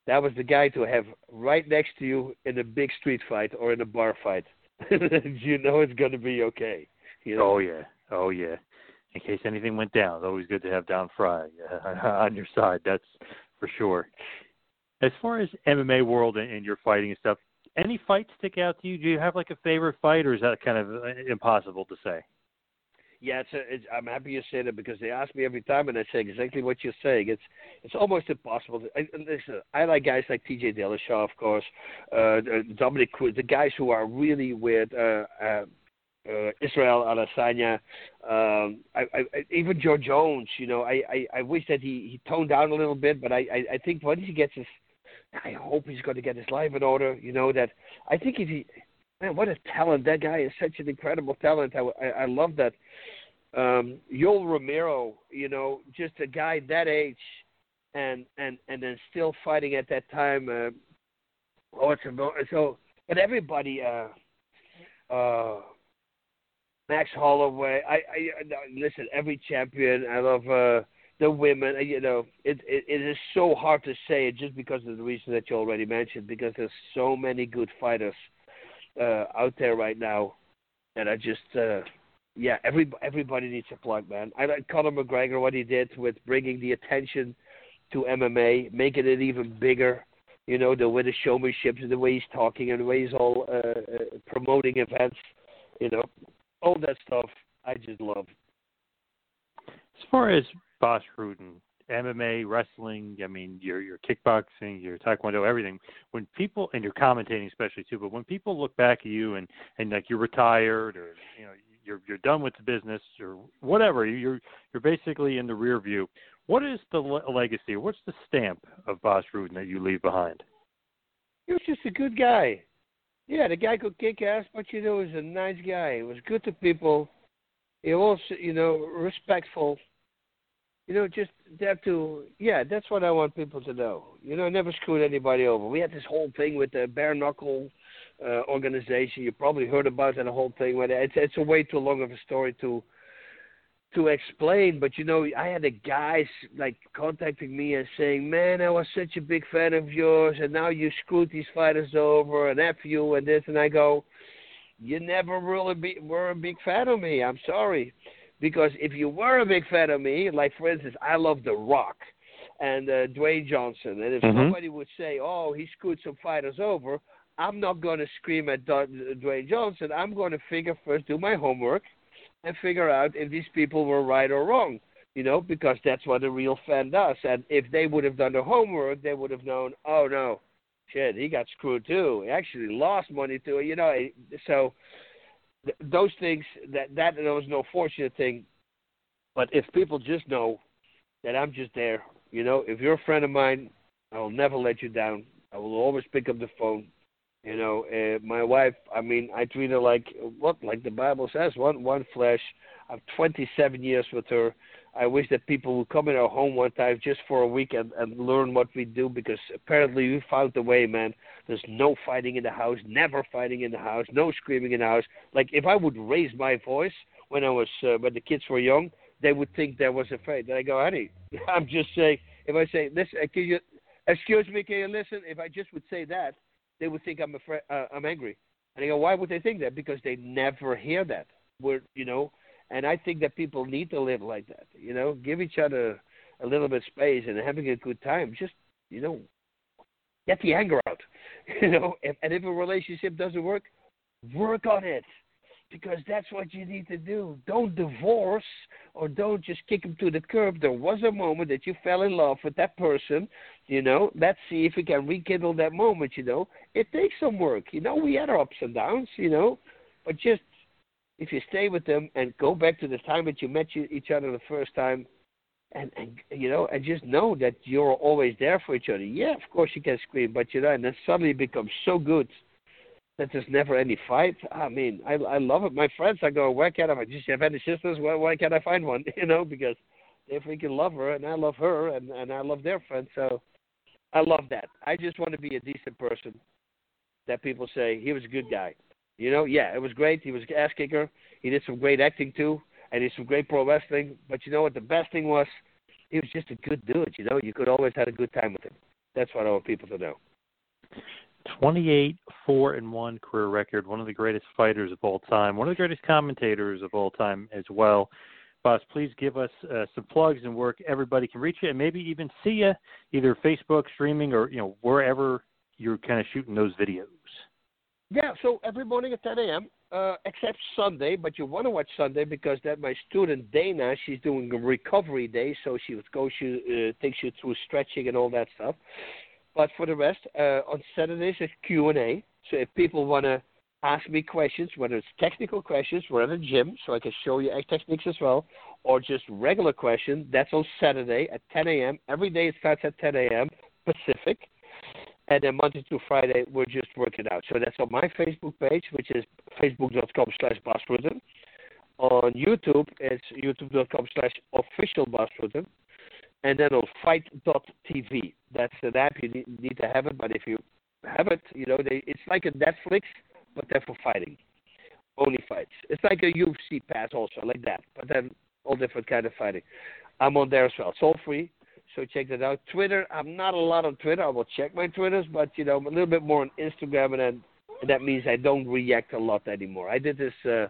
that was the guy to have right next to you in a big street fight or in a bar fight. You know it's going to be okay. You know? Oh, yeah. Oh, yeah. In case anything went down, it's always good to have Don Fry uh, on your side. That's for sure. As far as M M A world and, and your fighting and stuff, any fights stick out to you? Do you have like a favorite fight, or is that kind of impossible to say? Yeah, it's a, it's, I'm happy you say that because they ask me every time, and I say exactly what you're saying. It's it's almost impossible. To, I, listen, I like guys like T J Dillashaw, of course, uh, Dominic Cruz, the guys who are really weird. Uh, uh, Uh, Israel Adesanya, um, I, I, even Joe Jones. You know, I, I, I wish that he, he toned down a little bit, but I, I, I think once he gets his, I hope he's going to get his life in order. You know that I think if he, man, what a talent that guy is! Such an incredible talent. I, I, I love that. Um, Yoel Romero, you know, just a guy that age, and and, and then still fighting at that time. Uh, oh, it's a, so, but everybody. Uh, uh, Max Holloway. I, I listen. Every champion. I love uh, the women. You know, it, it it is so hard to say it just because of the reason that you already mentioned. Because there's so many good fighters uh, out there right now, and I just uh, yeah. Every everybody needs a plug, man. I like Conor McGregor, what he did with bringing the attention to M M A, making it even bigger. You know, the way the showmanship, the way he's talking, and the way he's all uh, promoting events. You know. All that stuff, I just love. As far as Bas Rutten, M M A, wrestling, I mean, your your kickboxing, your taekwondo, everything. When people, and your commentating especially too, but when people look back at you and, and like you're retired or, you know, you're you're done with the business or whatever, you're you're basically in the rear view. What is the le- legacy? What's the stamp of Bas Rutten that you leave behind? He was just a good guy. Yeah, the guy could kick ass, but, you know, he was a nice guy. He was good to people. He was, you know, respectful. You know, just there to, yeah, that's what I want people to know. You know, never screwed anybody over. We had this whole thing with the bare knuckle uh, organization. You probably heard about that whole thing. It's, it's a way too long of a story to to explain, but, you know, I had the guys, like, contacting me and saying, man, I was such a big fan of yours, and now you screwed these fighters over, and F you, and this, and I go, you never really be, were a big fan of me, I'm sorry, because if you were a big fan of me, like, for instance, I love The Rock, and uh, Dwayne Johnson, and if mm-hmm. somebody would say, oh, he screwed some fighters over, I'm not going to scream at D- Dwayne Johnson, I'm going to figure first, do my homework, and figure out if these people were right or wrong, you know, because that's what a real fan does. And if they would have done the homework, they would have known, oh, no, shit, he got screwed too. He actually lost money too, you know. So th- those things, that, that that was no fortunate thing. But if people just know that I'm just there, you know, if you're a friend of mine, I'll never let you down. I will always pick up the phone. You know, uh, my wife, I mean, I treat her like, what, like the Bible says, one one flesh. I'm twenty-seven years with her. I wish that people would come in our home one time just for a week and, and learn what we do, because apparently we found the way, man. There's no fighting in the house, never fighting in the house, no screaming in the house. Like, if I would raise my voice when I was uh, when the kids were young, they would think there was a fight. Then I go, honey, I'm just saying, if I say, listen, can you, excuse me, can you listen? If I just would say that, they would think I'm afraid, uh, I'm angry. And I go, why would they think that? Because they never hear that. We're, you know, and I think that people need to live like that. You know, give each other a little bit of space and having a good time. Just, you know, get the anger out. You know, and, and if a relationship doesn't work, work on it, because that's what you need to do. Don't divorce or don't just kick them to the curb. There was a moment that you fell in love with that person, you know. Let's see if we can rekindle that moment, you know. It takes some work. You know, we had our ups and downs, you know. But just if you stay with them and go back to the time that you met each other the first time and, and you know, and just know that you're always there for each other. Yeah, of course you can scream, but, you know, and then suddenly it becomes so good that there's never any fight. I mean, I, I love it. My friends, I go, where can I? I just have any sisters. Why, why can't I find one? You know, because they freaking love her, and I love her, and, and I love their friends. So I love that. I just want to be a decent person that people say, he was a good guy. You know, yeah, it was great. He was an ass kicker. He did some great acting, too, and he did some great pro wrestling. But you know what the best thing was? He was just a good dude, you know. You could always have a good time with him. That's what I want people to know. twenty-eight, four, and one career record, one of the greatest fighters of all time, one of the greatest commentators of all time as well. Bas, please give us uh, some plugs and work. Everybody can reach you and maybe even see you, either Facebook streaming or, you know, wherever you're kind of shooting those videos. Yeah, so every morning at ten a.m., uh, except Sunday, but you want to watch Sunday because that my student Dana, she's doing a recovery day, so she would go, she uh, takes you through stretching and all that stuff. But for the rest, uh, on Saturdays, it's Q and A. So if people want to ask me questions, whether it's technical questions, we're at a gym, so I can show you techniques as well, or just regular questions, that's on Saturday at ten a.m. Every day it starts at ten a.m. Pacific. And then Monday through Friday, we're just working out. So that's on my Facebook page, which is facebook.com slash Bas Rutten. On YouTube, it's youtube.com slash official Bas Rutten. And then on fight dot t v. That's an app. You need, need to have it, but if you have it, you know, they, it's like a Netflix, but they're for fighting. Only fights. It's like a U F C pass also, like that, but then all different kind of fighting. I'm on there as well. It's all free, so check that out. Twitter, I'm not a lot on Twitter. I will check my Twitters, but, you know, I'm a little bit more on Instagram, and, then, and that means I don't react a lot anymore. I did this, uh,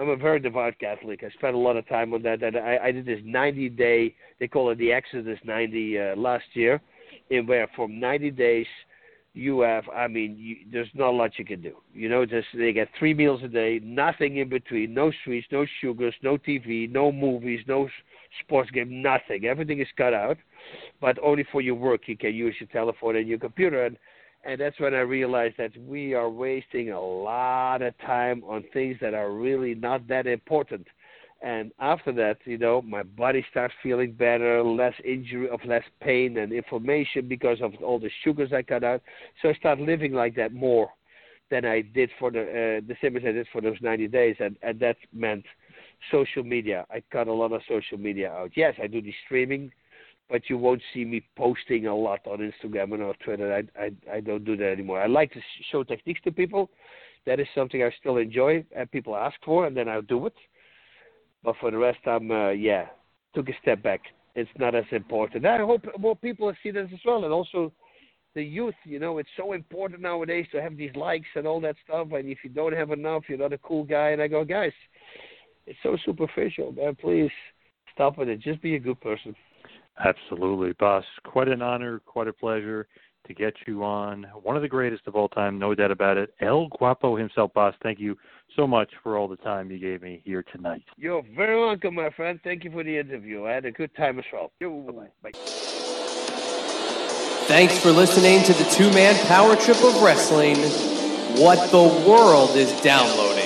I'm a very devout Catholic. I spent a lot of time on that. And I, I did this ninety-day, they call it the Exodus ninety, uh, last year, in where for ninety days you have, I mean, you, there's not a lot you can do. You know, just they get three meals a day, nothing in between, no sweets, no sugars, no T V, no movies, no sports game, nothing. Everything is cut out, but only for your work. You can use your telephone and your computer. And And that's when I realized that we are wasting a lot of time on things that are really not that important. And after that, you know, my body starts feeling better, less injury, of less pain and inflammation because of all the sugars I cut out. So I start living like that more than I did for the, uh, the same as I did for those ninety days. And, and that meant social media. I cut a lot of social media out. Yes, I do the streaming, but you won't see me posting a lot on Instagram and on Twitter. I, I I don't do that anymore. I like to show techniques to people. That is something I still enjoy and people ask for, and then I'll do it. But for the rest, I'm, uh, yeah, took a step back. It's not as important. I hope more people see this as well, and also the youth. You know, it's so important nowadays to have these likes and all that stuff, and if you don't have enough, you're not a cool guy. And I go, guys, it's so superficial, man. Please stop with it. Just be a good person. Absolutely, Bas. Quite an honor, quite a pleasure to get you on. One of the greatest of all time, no doubt about it. El Guapo himself, Bas. Thank you so much for all the time you gave me here tonight. You're very welcome, my friend. Thank you for the interview. I had a good time as well. Bye. Thanks for listening to the two-man power trip of wrestling. What the world is downloading.